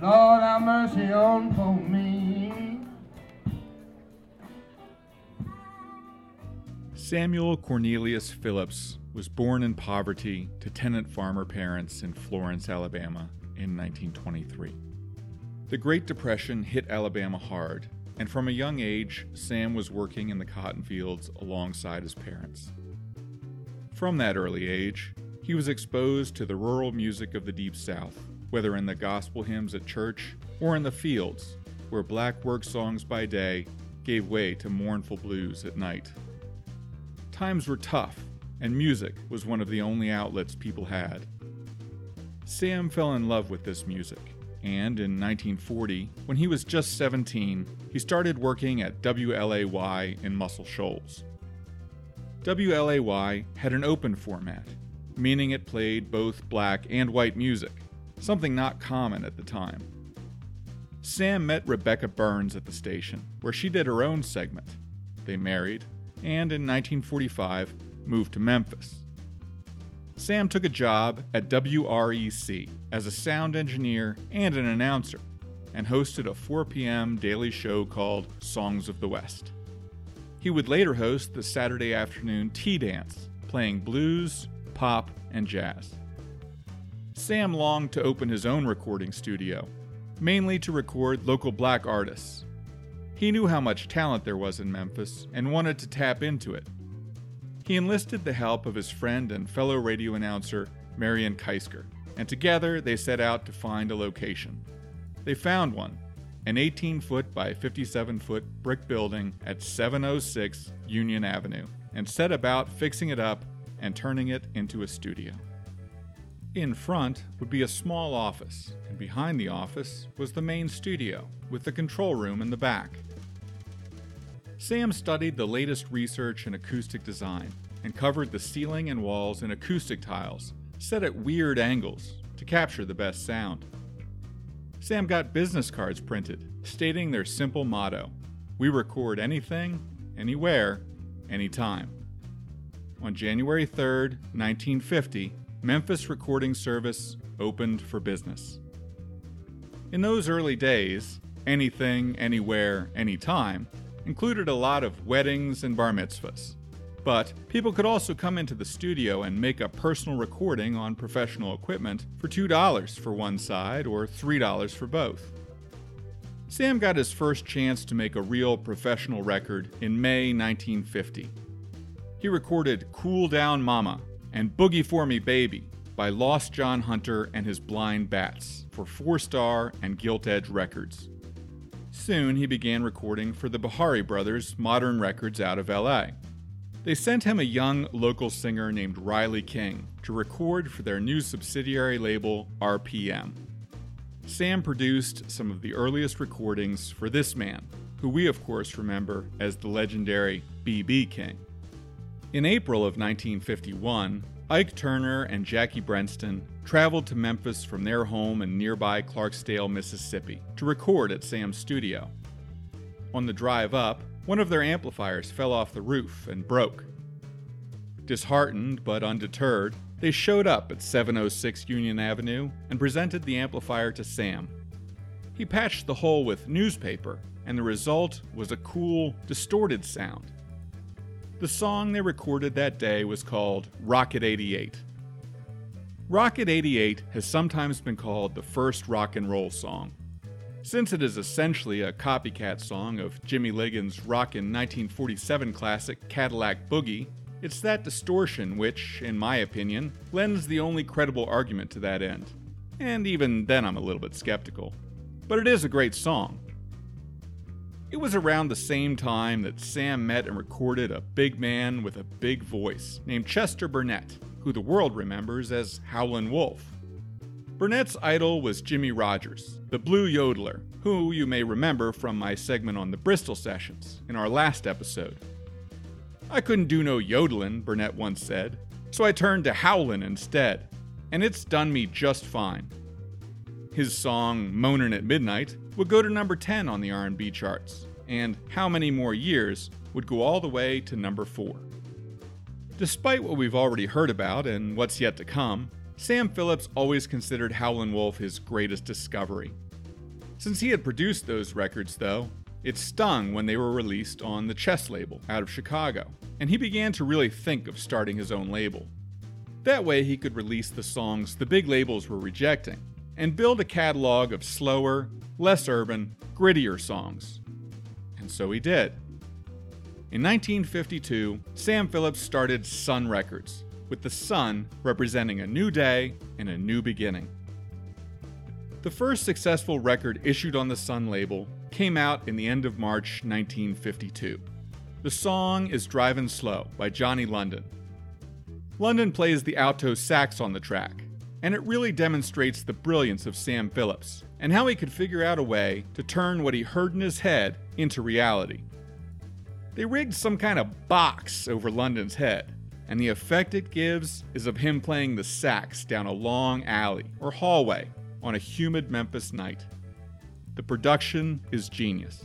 Lord, have mercy on poor me. Samuel Cornelius Phillips was born in poverty to tenant farmer parents in Florence, Alabama, in nineteen twenty-three. The Great Depression hit Alabama hard, and from a young age, Sam was working in the cotton fields alongside his parents. From that early age, he was exposed to the rural music of the Deep South, whether in the gospel hymns at church or in the fields, where black work songs by day gave way to mournful blues at night. Times were tough, and music was one of the only outlets people had. Sam fell in love with this music, and in nineteen forty, when he was just seventeen, he started working at W L A Y in Muscle Shoals. W L A Y had an open format, meaning it played both black and white music, something not common at the time. Sam met Rebecca Burns at the station, where she did her own segment. They married, and in nineteen forty-five, moved to Memphis. Sam took a job at W R E C as a sound engineer and an announcer, and hosted a four p.m. daily show called Songs of the West. He would later host the Saturday afternoon tea dance, playing blues, pop, and jazz. Sam longed to open his own recording studio, mainly to record local black artists. He knew how much talent there was in Memphis and wanted to tap into it. He enlisted the help of his friend and fellow radio announcer, Marion Keisker, and together they set out to find a location. They found one, an eighteen-foot by fifty-seven-foot brick building at seven oh six Union Avenue, and set about fixing it up and turning it into a studio. In front would be a small office, and behind the office was the main studio, with the control room in the back. Sam studied the latest research in acoustic design and covered the ceiling and walls in acoustic tiles, set at weird angles to capture the best sound. Sam got business cards printed, stating their simple motto, "We record anything, anywhere, anytime." On January third, nineteen fifty, Memphis Recording Service opened for business. In those early days, anything, anywhere, anytime included a lot of weddings and bar mitzvahs. But people could also come into the studio and make a personal recording on professional equipment for two dollars for one side or three dollars for both. Sam got his first chance to make a real professional record in May nineteen fifty. He recorded Cool Down Mama and Boogie For Me Baby by Lost John Hunter and his Blind Bats for Four Star and Gilt Edge Records. Soon he began recording for the Bihari Brothers Modern Records out of L A. They sent him a young local singer named Riley King to record for their new subsidiary label, R P M. Sam produced some of the earliest recordings for this man, who we of course remember as the legendary B B King. In April of nineteen fifty-one, Ike Turner and Jackie Brenston traveled to Memphis from their home in nearby Clarksdale, Mississippi, to record at Sam's studio. On the drive up, one of their amplifiers fell off the roof and broke. Disheartened but undeterred, they showed up at seven oh six Union Avenue and presented the amplifier to Sam. He patched the hole with newspaper, and the result was a cool, distorted sound. The song they recorded that day was called Rocket eighty-eight. Rocket eighty-eight has sometimes been called the first rock and roll song. Since it is essentially a copycat song of Jimmy Ligon's rockin' nineteen forty-seven classic Cadillac Boogie, it's that distortion which, in my opinion, lends the only credible argument to that end. And even then I'm a little bit skeptical. But it is a great song. It was around the same time that Sam met and recorded a big man with a big voice named Chester Burnett, who the world remembers as Howlin' Wolf. Burnett's idol was Jimmie Rodgers, the Blue Yodeler, who you may remember from my segment on the Bristol Sessions in our last episode. "I couldn't do no yodeling," Burnett once said, "so I turned to howlin' instead, and it's done me just fine." His song, Moanin' at Midnight, would go to number ten on the R and B charts, and How Many More Years would go all the way to number four. Despite what we've already heard about and what's yet to come, Sam Phillips always considered Howlin' Wolf his greatest discovery. Since he had produced those records, though, It stung when they were released on the Chess label out of Chicago, and he began to really think of starting his own label. That way he could release the songs the big labels were rejecting and build a catalog of slower, less urban, grittier songs. And so he did. In nineteen fifty-two, Sam Phillips started Sun Records, with the sun representing a new day and a new beginning. The first successful record issued on the Sun label came out in the end of March nineteen fifty-two. The song is Drivin' Slow by Johnny London. London plays the alto sax on the track, and it really demonstrates the brilliance of Sam Phillips and how he could figure out a way to turn what he heard in his head into reality. They rigged some kind of box over London's head, and the effect it gives is of him playing the sax down a long alley or hallway on a humid Memphis night. The production is genius.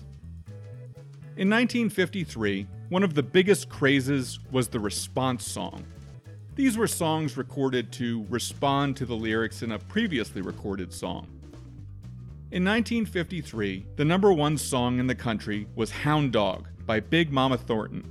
In nineteen fifty-three, one of the biggest crazes was the response song. These were songs recorded to respond to the lyrics in a previously recorded song. In nineteen fifty-three, the number one song in the country was Hound Dog by Big Mama Thornton.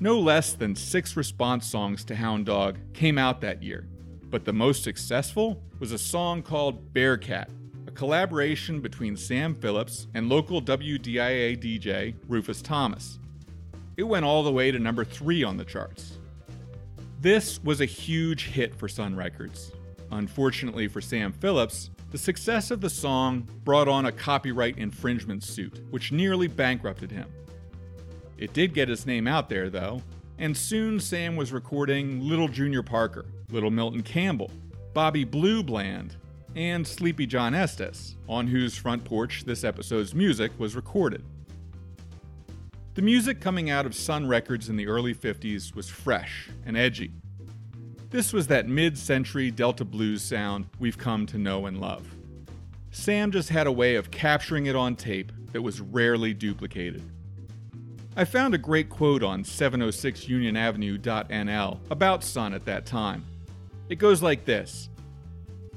No less than six response songs to Hound Dog came out that year, but the most successful was a song called Bearcat, a collaboration between Sam Phillips and local W D I A D J Rufus Thomas. It went all the way to number three on the charts. This was a huge hit for Sun Records. Unfortunately for Sam Phillips, the success of the song brought on a copyright infringement suit, which nearly bankrupted him. It did get his name out there, though, and soon Sam was recording Little Junior Parker, Little Milton Campbell, Bobby Blue Bland, and Sleepy John Estes, on whose front porch this episode's music was recorded. The music coming out of Sun Records in the early fifties was fresh and edgy. This was that mid-century Delta blues sound we've come to know and love. Sam just had a way of capturing it on tape that was rarely duplicated. I found a great quote on seven oh six union avenue dot n l about Sun at that time. It goes like this: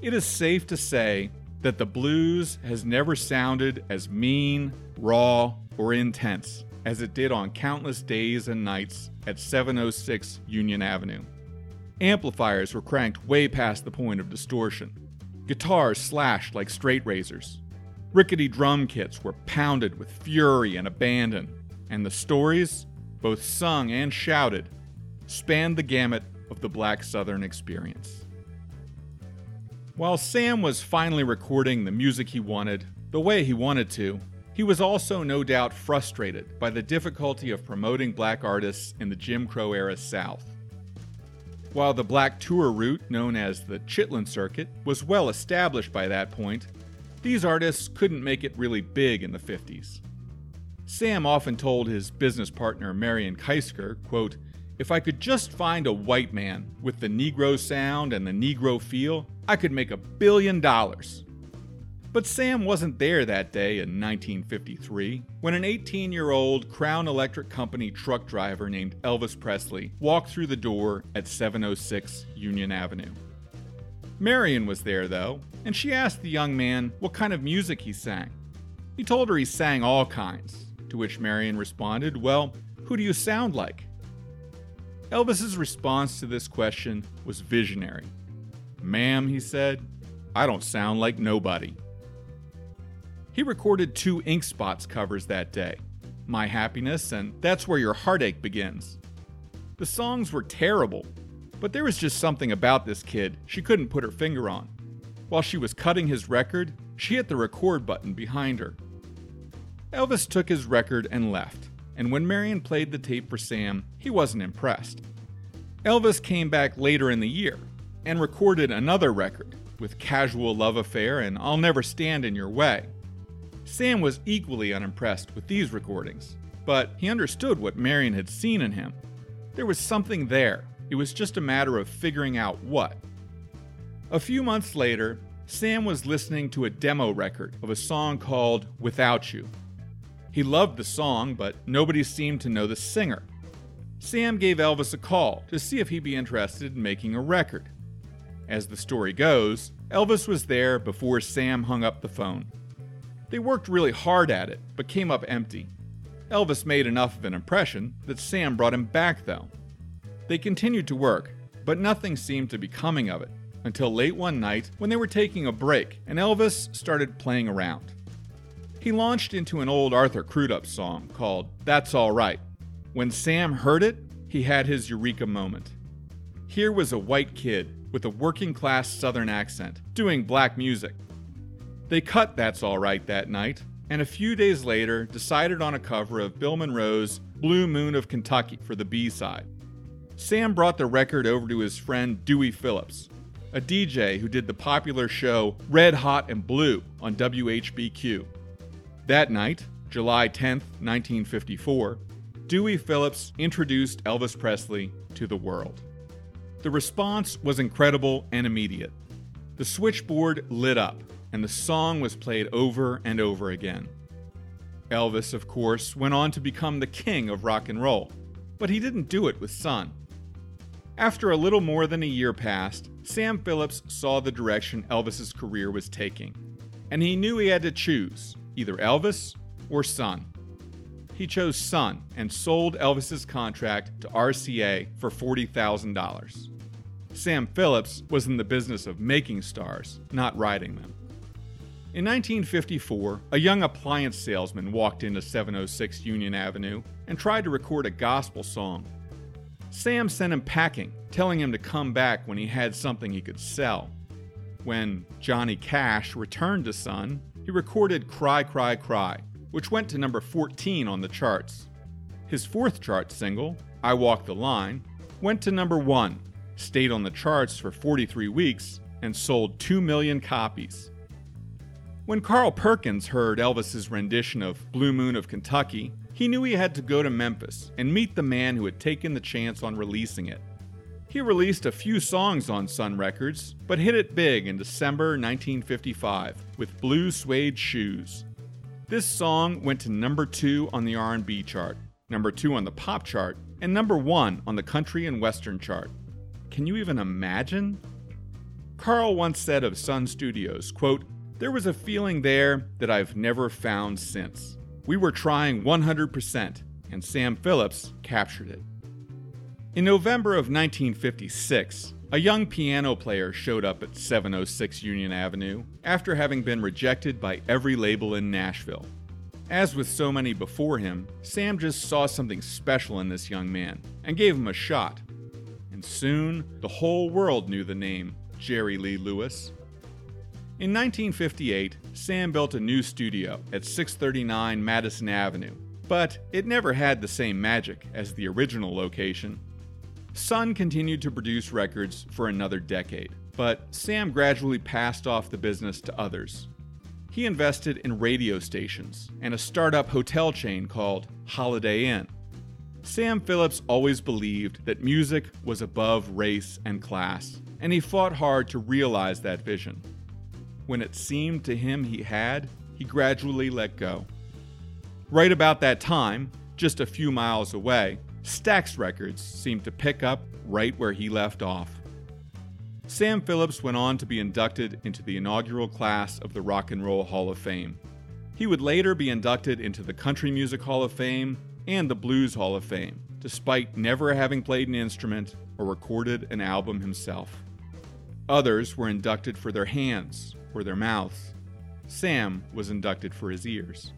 "It is safe to say that the blues has never sounded as mean, raw, or intense as it did on countless days and nights at seven oh six Union Avenue. Amplifiers were cranked way past the point of distortion. Guitars slashed like straight razors. Rickety drum kits were pounded with fury and abandon. And the stories, both sung and shouted, spanned the gamut of the black Southern experience." While Sam was finally recording the music he wanted, the way he wanted to, he was also no doubt frustrated by the difficulty of promoting black artists in the Jim Crow era South. While the black tour route known as the Chitlin Circuit was well established by that point, these artists couldn't make it really big in the fifties. Sam often told his business partner Marion Keisker, quote, "If I could just find a white man with the Negro sound and the Negro feel, I could make a billion dollars." But Sam wasn't there that day in nineteen fifty-three when an eighteen-year-old Crown Electric Company truck driver named Elvis Presley walked through the door at seven oh six Union Avenue. Marion was there, though, and she asked the young man what kind of music he sang. He told her he sang all kinds, to which Marion responded, "Well, who do you sound like?" Elvis's response to this question was visionary. "Ma'am," he said, "I don't sound like nobody." He recorded two Ink Spots covers that day, My Happiness and That's Where Your Heartache Begins. The songs were terrible, but there was just something about this kid she couldn't put her finger on. While she was cutting his record, she hit the record button behind her. Elvis took his record and left, and when Marion played the tape for Sam, he wasn't impressed. Elvis came back later in the year and recorded another record with Casual Love Affair and I'll Never Stand in Your Way. Sam was equally unimpressed with these recordings, but he understood what Marion had seen in him. There was something there. It was just a matter of figuring out what. A few months later, Sam was listening to a demo record of a song called Without You. He loved the song, but nobody seemed to know the singer. Sam gave Elvis a call to see if he'd be interested in making a record. As the story goes, Elvis was there before Sam hung up the phone. They worked really hard at it, but came up empty. Elvis made enough of an impression that Sam brought him back, though. They continued to work, but nothing seemed to be coming of it, until late one night when they were taking a break and Elvis started playing around. He launched into an old Arthur Crudup song called That's All Right. When Sam heard it, he had his eureka moment. Here was a white kid with a working-class Southern accent doing black music. They cut That's All Right that night, and a few days later decided on a cover of Bill Monroe's Blue Moon of Kentucky for the B-side. Sam brought the record over to his friend Dewey Phillips, a D J who did the popular show Red Hot and Blue on W H B Q. That night, July tenth, nineteen fifty-four, Dewey Phillips introduced Elvis Presley to the world. The response was incredible and immediate. The switchboard lit up, and the song was played over and over again. Elvis, of course, went on to become the king of rock and roll, but he didn't do it with Sun. After a little more than a year passed, Sam Phillips saw the direction Elvis's career was taking, and he knew he had to choose either Elvis or Sun. He chose Sun and sold Elvis's contract to R C A for forty thousand dollars. Sam Phillips was in the business of making stars, not riding them. In nineteen fifty-four, a young appliance salesman walked into seven oh six Union Avenue and tried to record a gospel song. Sam sent him packing, telling him to come back when he had something he could sell. When Johnny Cash returned to Sun, he recorded Cry, Cry, Cry, which went to number fourteen on the charts. His fourth chart single, I Walk the Line, went to number one, stayed on the charts for forty-three weeks, and sold two million copies. When Carl Perkins heard Elvis's rendition of Blue Moon of Kentucky, he knew he had to go to Memphis and meet the man who had taken the chance on releasing it. He released a few songs on Sun Records, but hit it big in December nineteen fifty-five with Blue Suede Shoes. This song went to number two on the R and B chart, number two on the pop chart, and number one on the country and western chart. Can you even imagine? Carl once said of Sun Studios, quote, "There was a feeling there that I've never found since. We were trying one hundred percent, and Sam Phillips captured it." In November of nineteen fifty-six, a young piano player showed up at seven oh six Union Avenue after having been rejected by every label in Nashville. As with so many before him, Sam just saw something special in this young man and gave him a shot. And soon, the whole world knew the name Jerry Lee Lewis. In nineteen fifty-eight, Sam built a new studio at six thirty-nine Madison Avenue, but it never had the same magic as the original location. Sun continued to produce records for another decade, but Sam gradually passed off the business to others. He invested in radio stations and a startup hotel chain called Holiday Inn. Sam Phillips always believed that music was above race and class, and he fought hard to realize that vision. When it seemed to him he had, he gradually let go. Right about that time, just a few miles away, Stax Records seemed to pick up right where he left off. Sam Phillips went on to be inducted into the inaugural class of the Rock and Roll Hall of Fame. He would later be inducted into the Country Music Hall of Fame and the Blues Hall of Fame, despite never having played an instrument or recorded an album himself. Others were inducted for their hands or their mouths. Sam was inducted for his ears.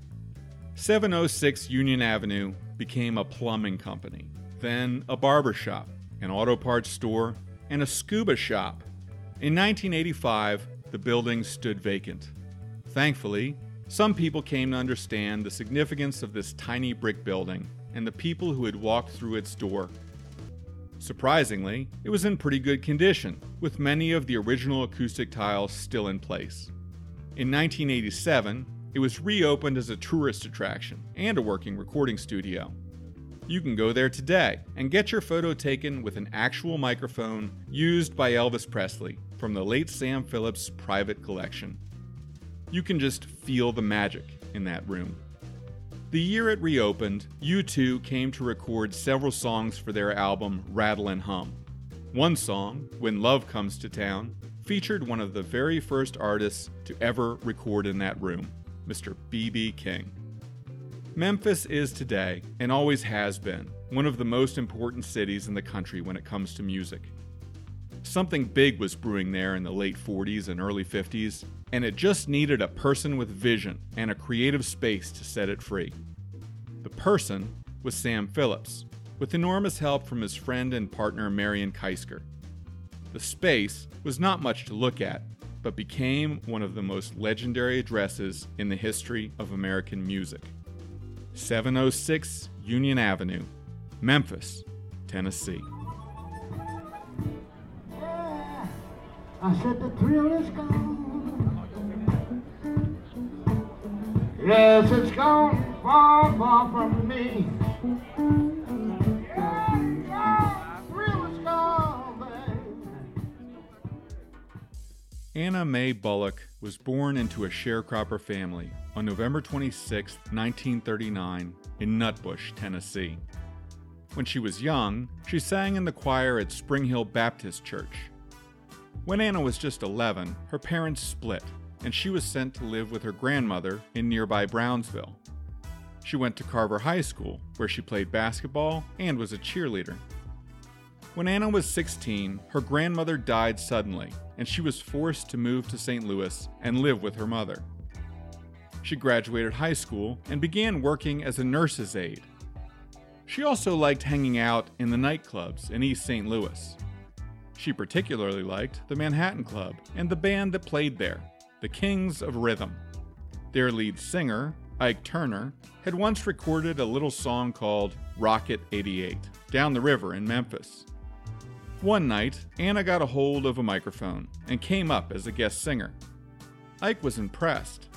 seven oh six Union Avenue became a plumbing company, then a barber shop, an auto parts store, and a scuba shop. In nineteen eighty-five, the building stood vacant. Thankfully, some people came to understand the significance of this tiny brick building and the people who had walked through its door. Surprisingly, it was in pretty good condition, with many of the original acoustic tiles still in place. In nineteen eighty-seven, it was reopened as a tourist attraction and a working recording studio. You can go there today and get your photo taken with an actual microphone used by Elvis Presley from the late Sam Phillips' private collection. You can just feel the magic in that room. The year it reopened, U two came to record several songs for their album Rattle and Hum. One song, When Love Comes to Town, featured one of the very first artists to ever record in that room, Mister B B. King. Memphis is today, and always has been, one of the most important cities in the country when it comes to music. Something big was brewing there in the late forties and early fifties, and it just needed a person with vision and a creative space to set it free. The person was Sam Phillips, with enormous help from his friend and partner Marion Keisker. The space was not much to look at, but became one of the most legendary addresses in the history of American music. seven oh six Union Avenue, Memphis, Tennessee. I said the thrill is gone. Yes, it's gone far, far from me. Yeah, yeah, thrill is gone, babe. Anna Mae Bullock was born into a sharecropper family on November twenty-sixth, nineteen thirty-nine, in Nutbush, Tennessee. When she was young, she sang in the choir at Spring Hill Baptist Church. When Anna was just eleven, her parents split, and she was sent to live with her grandmother in nearby Brownsville. She went to Carver High School, where she played basketball and was a cheerleader. When Anna was sixteen, her grandmother died suddenly, and she was forced to move to Saint Louis and live with her mother. She graduated high school and began working as a nurse's aide. She also liked hanging out in the nightclubs in East Saint Louis. She particularly liked the Manhattan Club and the band that played there, the Kings of Rhythm. Their lead singer, Ike Turner, had once recorded a little song called Rocket eighty-eight down the river in Memphis. One night, Anna got a hold of a microphone and came up as a guest singer. Ike was impressed.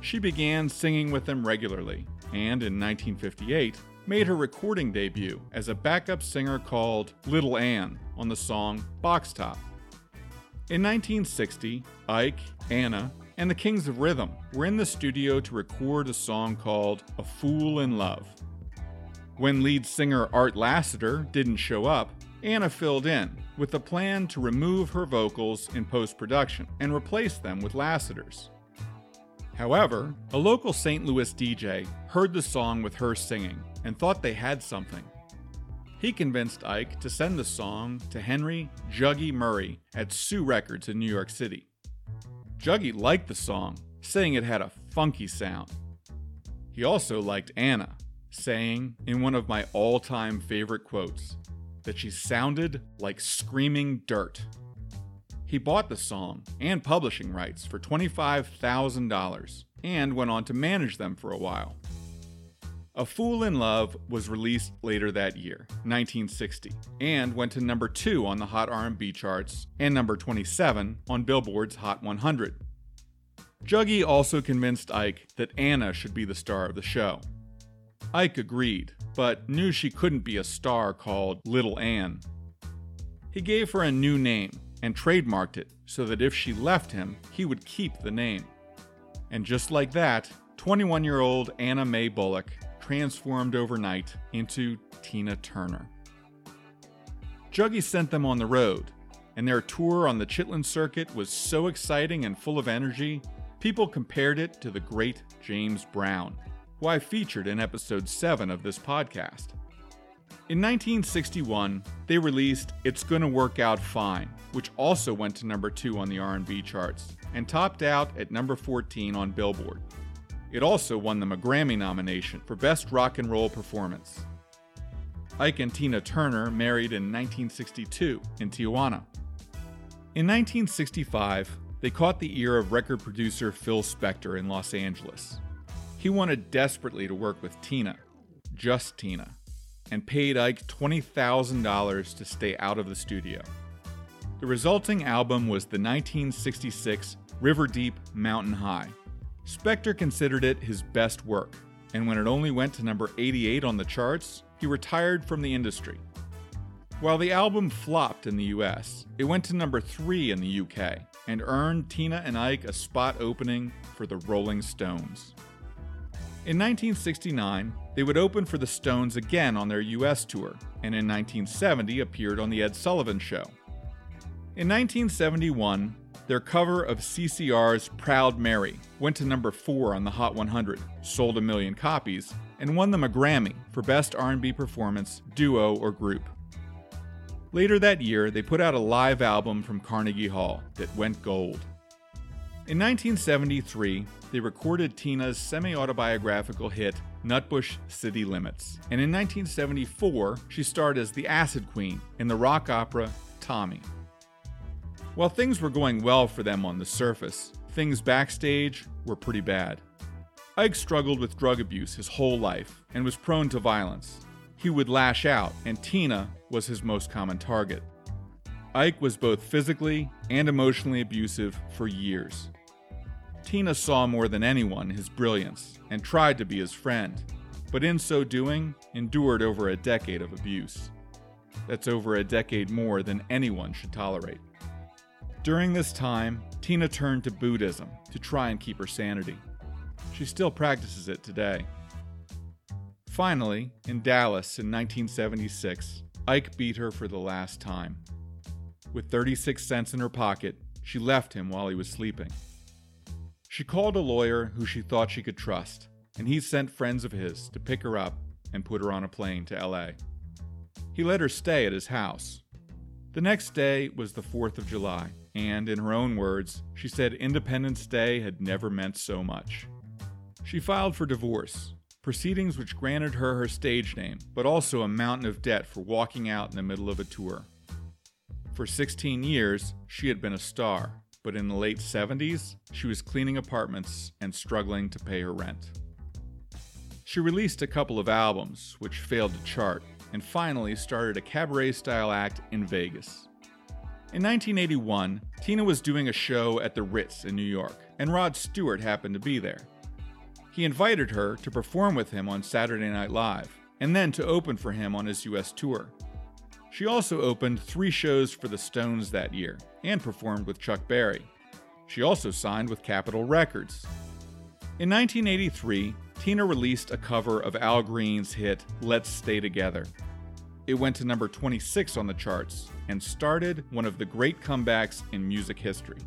She began singing with them regularly, and in nineteen fifty-eight, made her recording debut as a backup singer called Little Ann on the song Box Top. In nineteen sixty, Ike, Anna, and the Kings of Rhythm were in the studio to record a song called A Fool in Love. When lead singer Art Lassiter didn't show up, Anna filled in with a plan to remove her vocals in post-production and replace them with Lassiter's. However, a local Saint Louis D J heard the song with her singing and thought they had something. He convinced Ike to send the song to Henry Juggy Murray at Sue Records in New York City. Juggy liked the song, saying it had a funky sound. He also liked Anna, saying, in one of my all-time favorite quotes, that she sounded like screaming dirt. He bought the song and publishing rights for twenty-five thousand dollars and went on to manage them for a while. A Fool in Love was released later that year, nineteen sixty, and went to number two on the Hot R and B charts and number twenty-seven on Billboard's Hot one hundred. Juggy also convinced Ike that Anna should be the star of the show. Ike agreed, but knew she couldn't be a star called Little Ann. He gave her a new name and trademarked it so that if she left him, he would keep the name. And just like that, twenty-one-year-old Anna Mae Bullock transformed overnight into Tina Turner. Juggy sent them on the road, and their tour on the Chitlin Circuit was so exciting and full of energy, people compared it to the great James Brown, who I featured in episode seven of this podcast. In nineteen sixty-one, they released It's Gonna Work Out Fine, which also went to number two on the R and B charts and topped out at number fourteen on Billboard. It also won them a Grammy nomination for Best Rock and Roll Performance. Ike and Tina Turner married in nineteen sixty-two in Tijuana. In nineteen sixty-five, they caught the ear of record producer Phil Spector in Los Angeles. He wanted desperately to work with Tina, just Tina, and paid Ike twenty thousand dollars to stay out of the studio. The resulting album was the nineteen sixty-six River Deep, Mountain High. Spector considered it his best work, and when it only went to number eighty-eight on the charts, he retired from the industry. While the album flopped in the U S, it went to number three in the U K and earned Tina and Ike a spot opening for the Rolling Stones. In nineteen sixty-nine, they would open for the Stones again on their U S tour, and in nineteen seventy appeared on The Ed Sullivan Show. In nineteen seventy-one, Their cover of C C R's Proud Mary went to number four on the Hot one hundred, sold a million copies, and won them a Grammy for Best R and B Performance, Duo or Group. Later that year, they put out a live album from Carnegie Hall that went gold. In nineteen seventy-three, they recorded Tina's semi-autobiographical hit, Nutbush City Limits, and in nineteen seventy-four, she starred as the Acid Queen in the rock opera Tommy. While things were going well for them on the surface, things backstage were pretty bad. Ike struggled with drug abuse his whole life and was prone to violence. He would lash out, and Tina was his most common target. Ike was both physically and emotionally abusive for years. Tina saw more than anyone his brilliance and tried to be his friend, but in so doing, endured over a decade of abuse. That's over a decade more than anyone should tolerate. During this time, Tina turned to Buddhism to try and keep her sanity. She still practices it today. Finally, in Dallas in nineteen seventy-six, Ike beat her for the last time. With thirty-six cents in her pocket, she left him while he was sleeping. She called a lawyer who she thought she could trust, and he sent friends of his to pick her up and put her on a plane to L A. He let her stay at his house. The next day was the fourth of July, and in her own words, she said Independence Day had never meant so much. She filed for divorce, proceedings which granted her her stage name, but also a mountain of debt for walking out in the middle of a tour. For sixteen years, she had been a star. But in the late seventies, she was cleaning apartments and struggling to pay her rent. She released a couple of albums, which failed to chart, and finally started a cabaret-style act in Vegas. In nineteen eighty-one, Tina was doing a show at the Ritz in New York, and Rod Stewart happened to be there. He invited her to perform with him on Saturday Night Live, and then to open for him on his U S tour. She also opened three shows for the Stones that year and performed with Chuck Berry. She also signed with Capitol Records. In nineteen eighty-three, Tina released a cover of Al Green's hit Let's Stay Together. It went to number twenty-six on the charts and started one of the great comebacks in music history.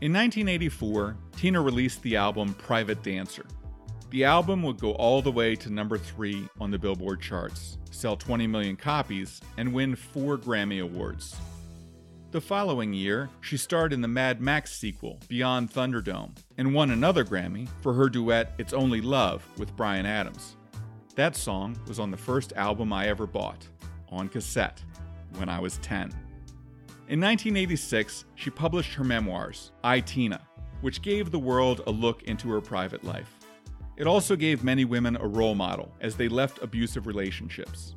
In nineteen eighty-four, Tina released the album Private Dancer. The album would go all the way to number three on the Billboard charts, sell twenty million copies, and win four Grammy Awards. The following year, she starred in the Mad Max sequel, Beyond Thunderdome, and won another Grammy for her duet It's Only Love with Bryan Adams. That song was on the first album I ever bought, on cassette, when I was ten. In nineteen eighty-six, she published her memoirs, I, Tina, which gave the world a look into her private life. It also gave many women a role model as they left abusive relationships.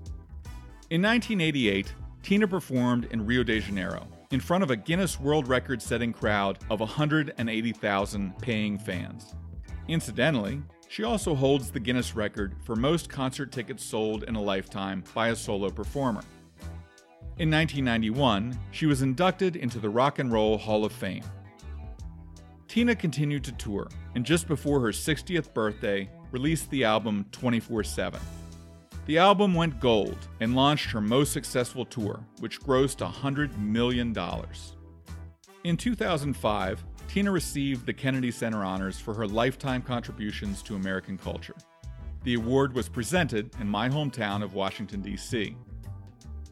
In nineteen eighty-eight, Tina performed in Rio de Janeiro in front of a Guinness World Record-setting crowd of one hundred eighty thousand paying fans. Incidentally, she also holds the Guinness record for most concert tickets sold in a lifetime by a solo performer. In nineteen ninety-one, she was inducted into the Rock and Roll Hall of Fame. Tina continued to tour, and just before her sixtieth birthday, released the album twenty-four seven. The album went gold and launched her most successful tour, which grossed one hundred million dollars. In two thousand five, Tina received the Kennedy Center Honors for her lifetime contributions to American culture. The award was presented in my hometown of Washington, D C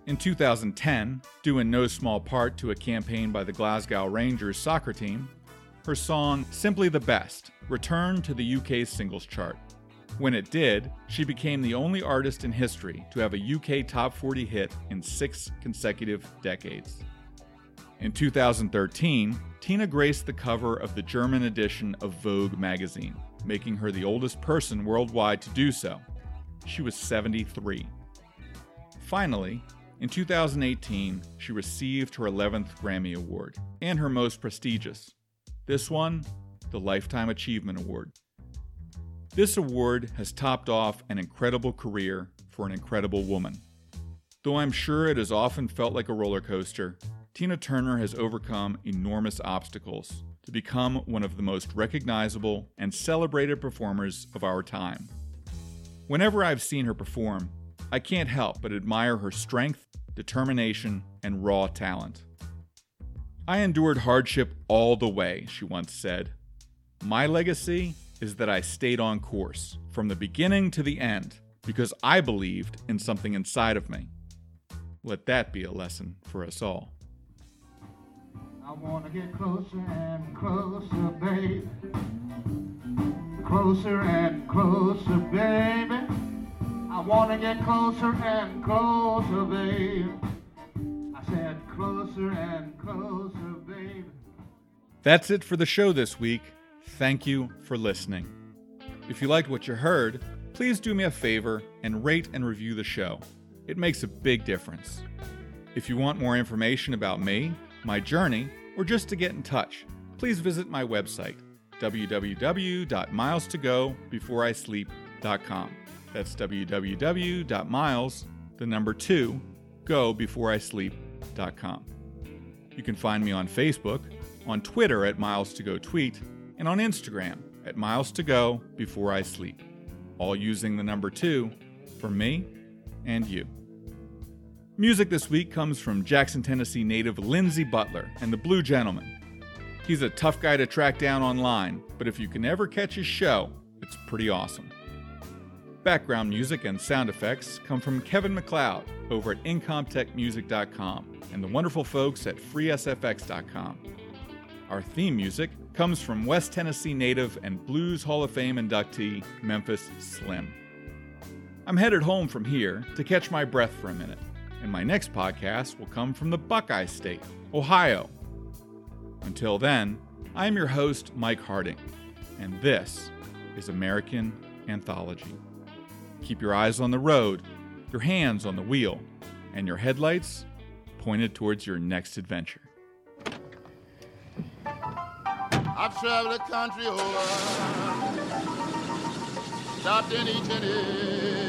In two thousand ten, due in no small part to a campaign by the Glasgow Rangers soccer team, her song, Simply the Best, returned to the U K singles chart. When it did, she became the only artist in history to have a U K top forty hit in six consecutive decades. In two thousand thirteen, Tina graced the cover of the German edition of Vogue magazine, making her the oldest person worldwide to do so. She was seventy-three. Finally, in two thousand eighteen, she received her eleventh Grammy Award, and her most prestigious. This one, the Lifetime Achievement Award. This award has topped off an incredible career for an incredible woman. Though I'm sure it has often felt like a roller coaster, Tina Turner has overcome enormous obstacles to become one of the most recognizable and celebrated performers of our time. Whenever I've seen her perform, I can't help but admire her strength, determination, and raw talent. I endured hardship all the way, she once said. My legacy is that I stayed on course from the beginning to the end because I believed in something inside of me. Let that be a lesson for us all. I want to get closer and closer, baby. Closer and closer, baby. I want to get closer and closer, baby. I said closer and closer, baby. That's it for the show this week. Thank you for listening. If you liked what you heard, please do me a favor and rate and review the show. It makes a big difference. If you want more information about me, my journey, or just to get in touch, please visit my website, w w w dot miles to go before I sleep dot com. That's w w w dot miles, the number two, go before I sleep dot com. You can find me on Facebook, on Twitter at Miles to Go Tweet, and on Instagram at Miles to Go Before I Sleep, all using the number two for me and you. Music this week comes from Jackson, Tennessee native Lindsey Butler and the Blue Gentlemen. He's a tough guy to track down online, but if you can ever catch his show, it's pretty awesome. Background music and sound effects come from Kevin MacLeod over at Incomtech Music dot com and the wonderful folks at Free S F X dot com. Our theme music comes from West Tennessee native and Blues Hall of Fame inductee Memphis Slim. I'm headed home from here to catch my breath for a minute, and my next podcast will come from the Buckeye State, Ohio. Until then, I am your host, Mike Harding, and this is American Anthology. Keep your eyes on the road, your hands on the wheel, and your headlights pointed towards your next adventure. I've traveled the country over, stopped in each and every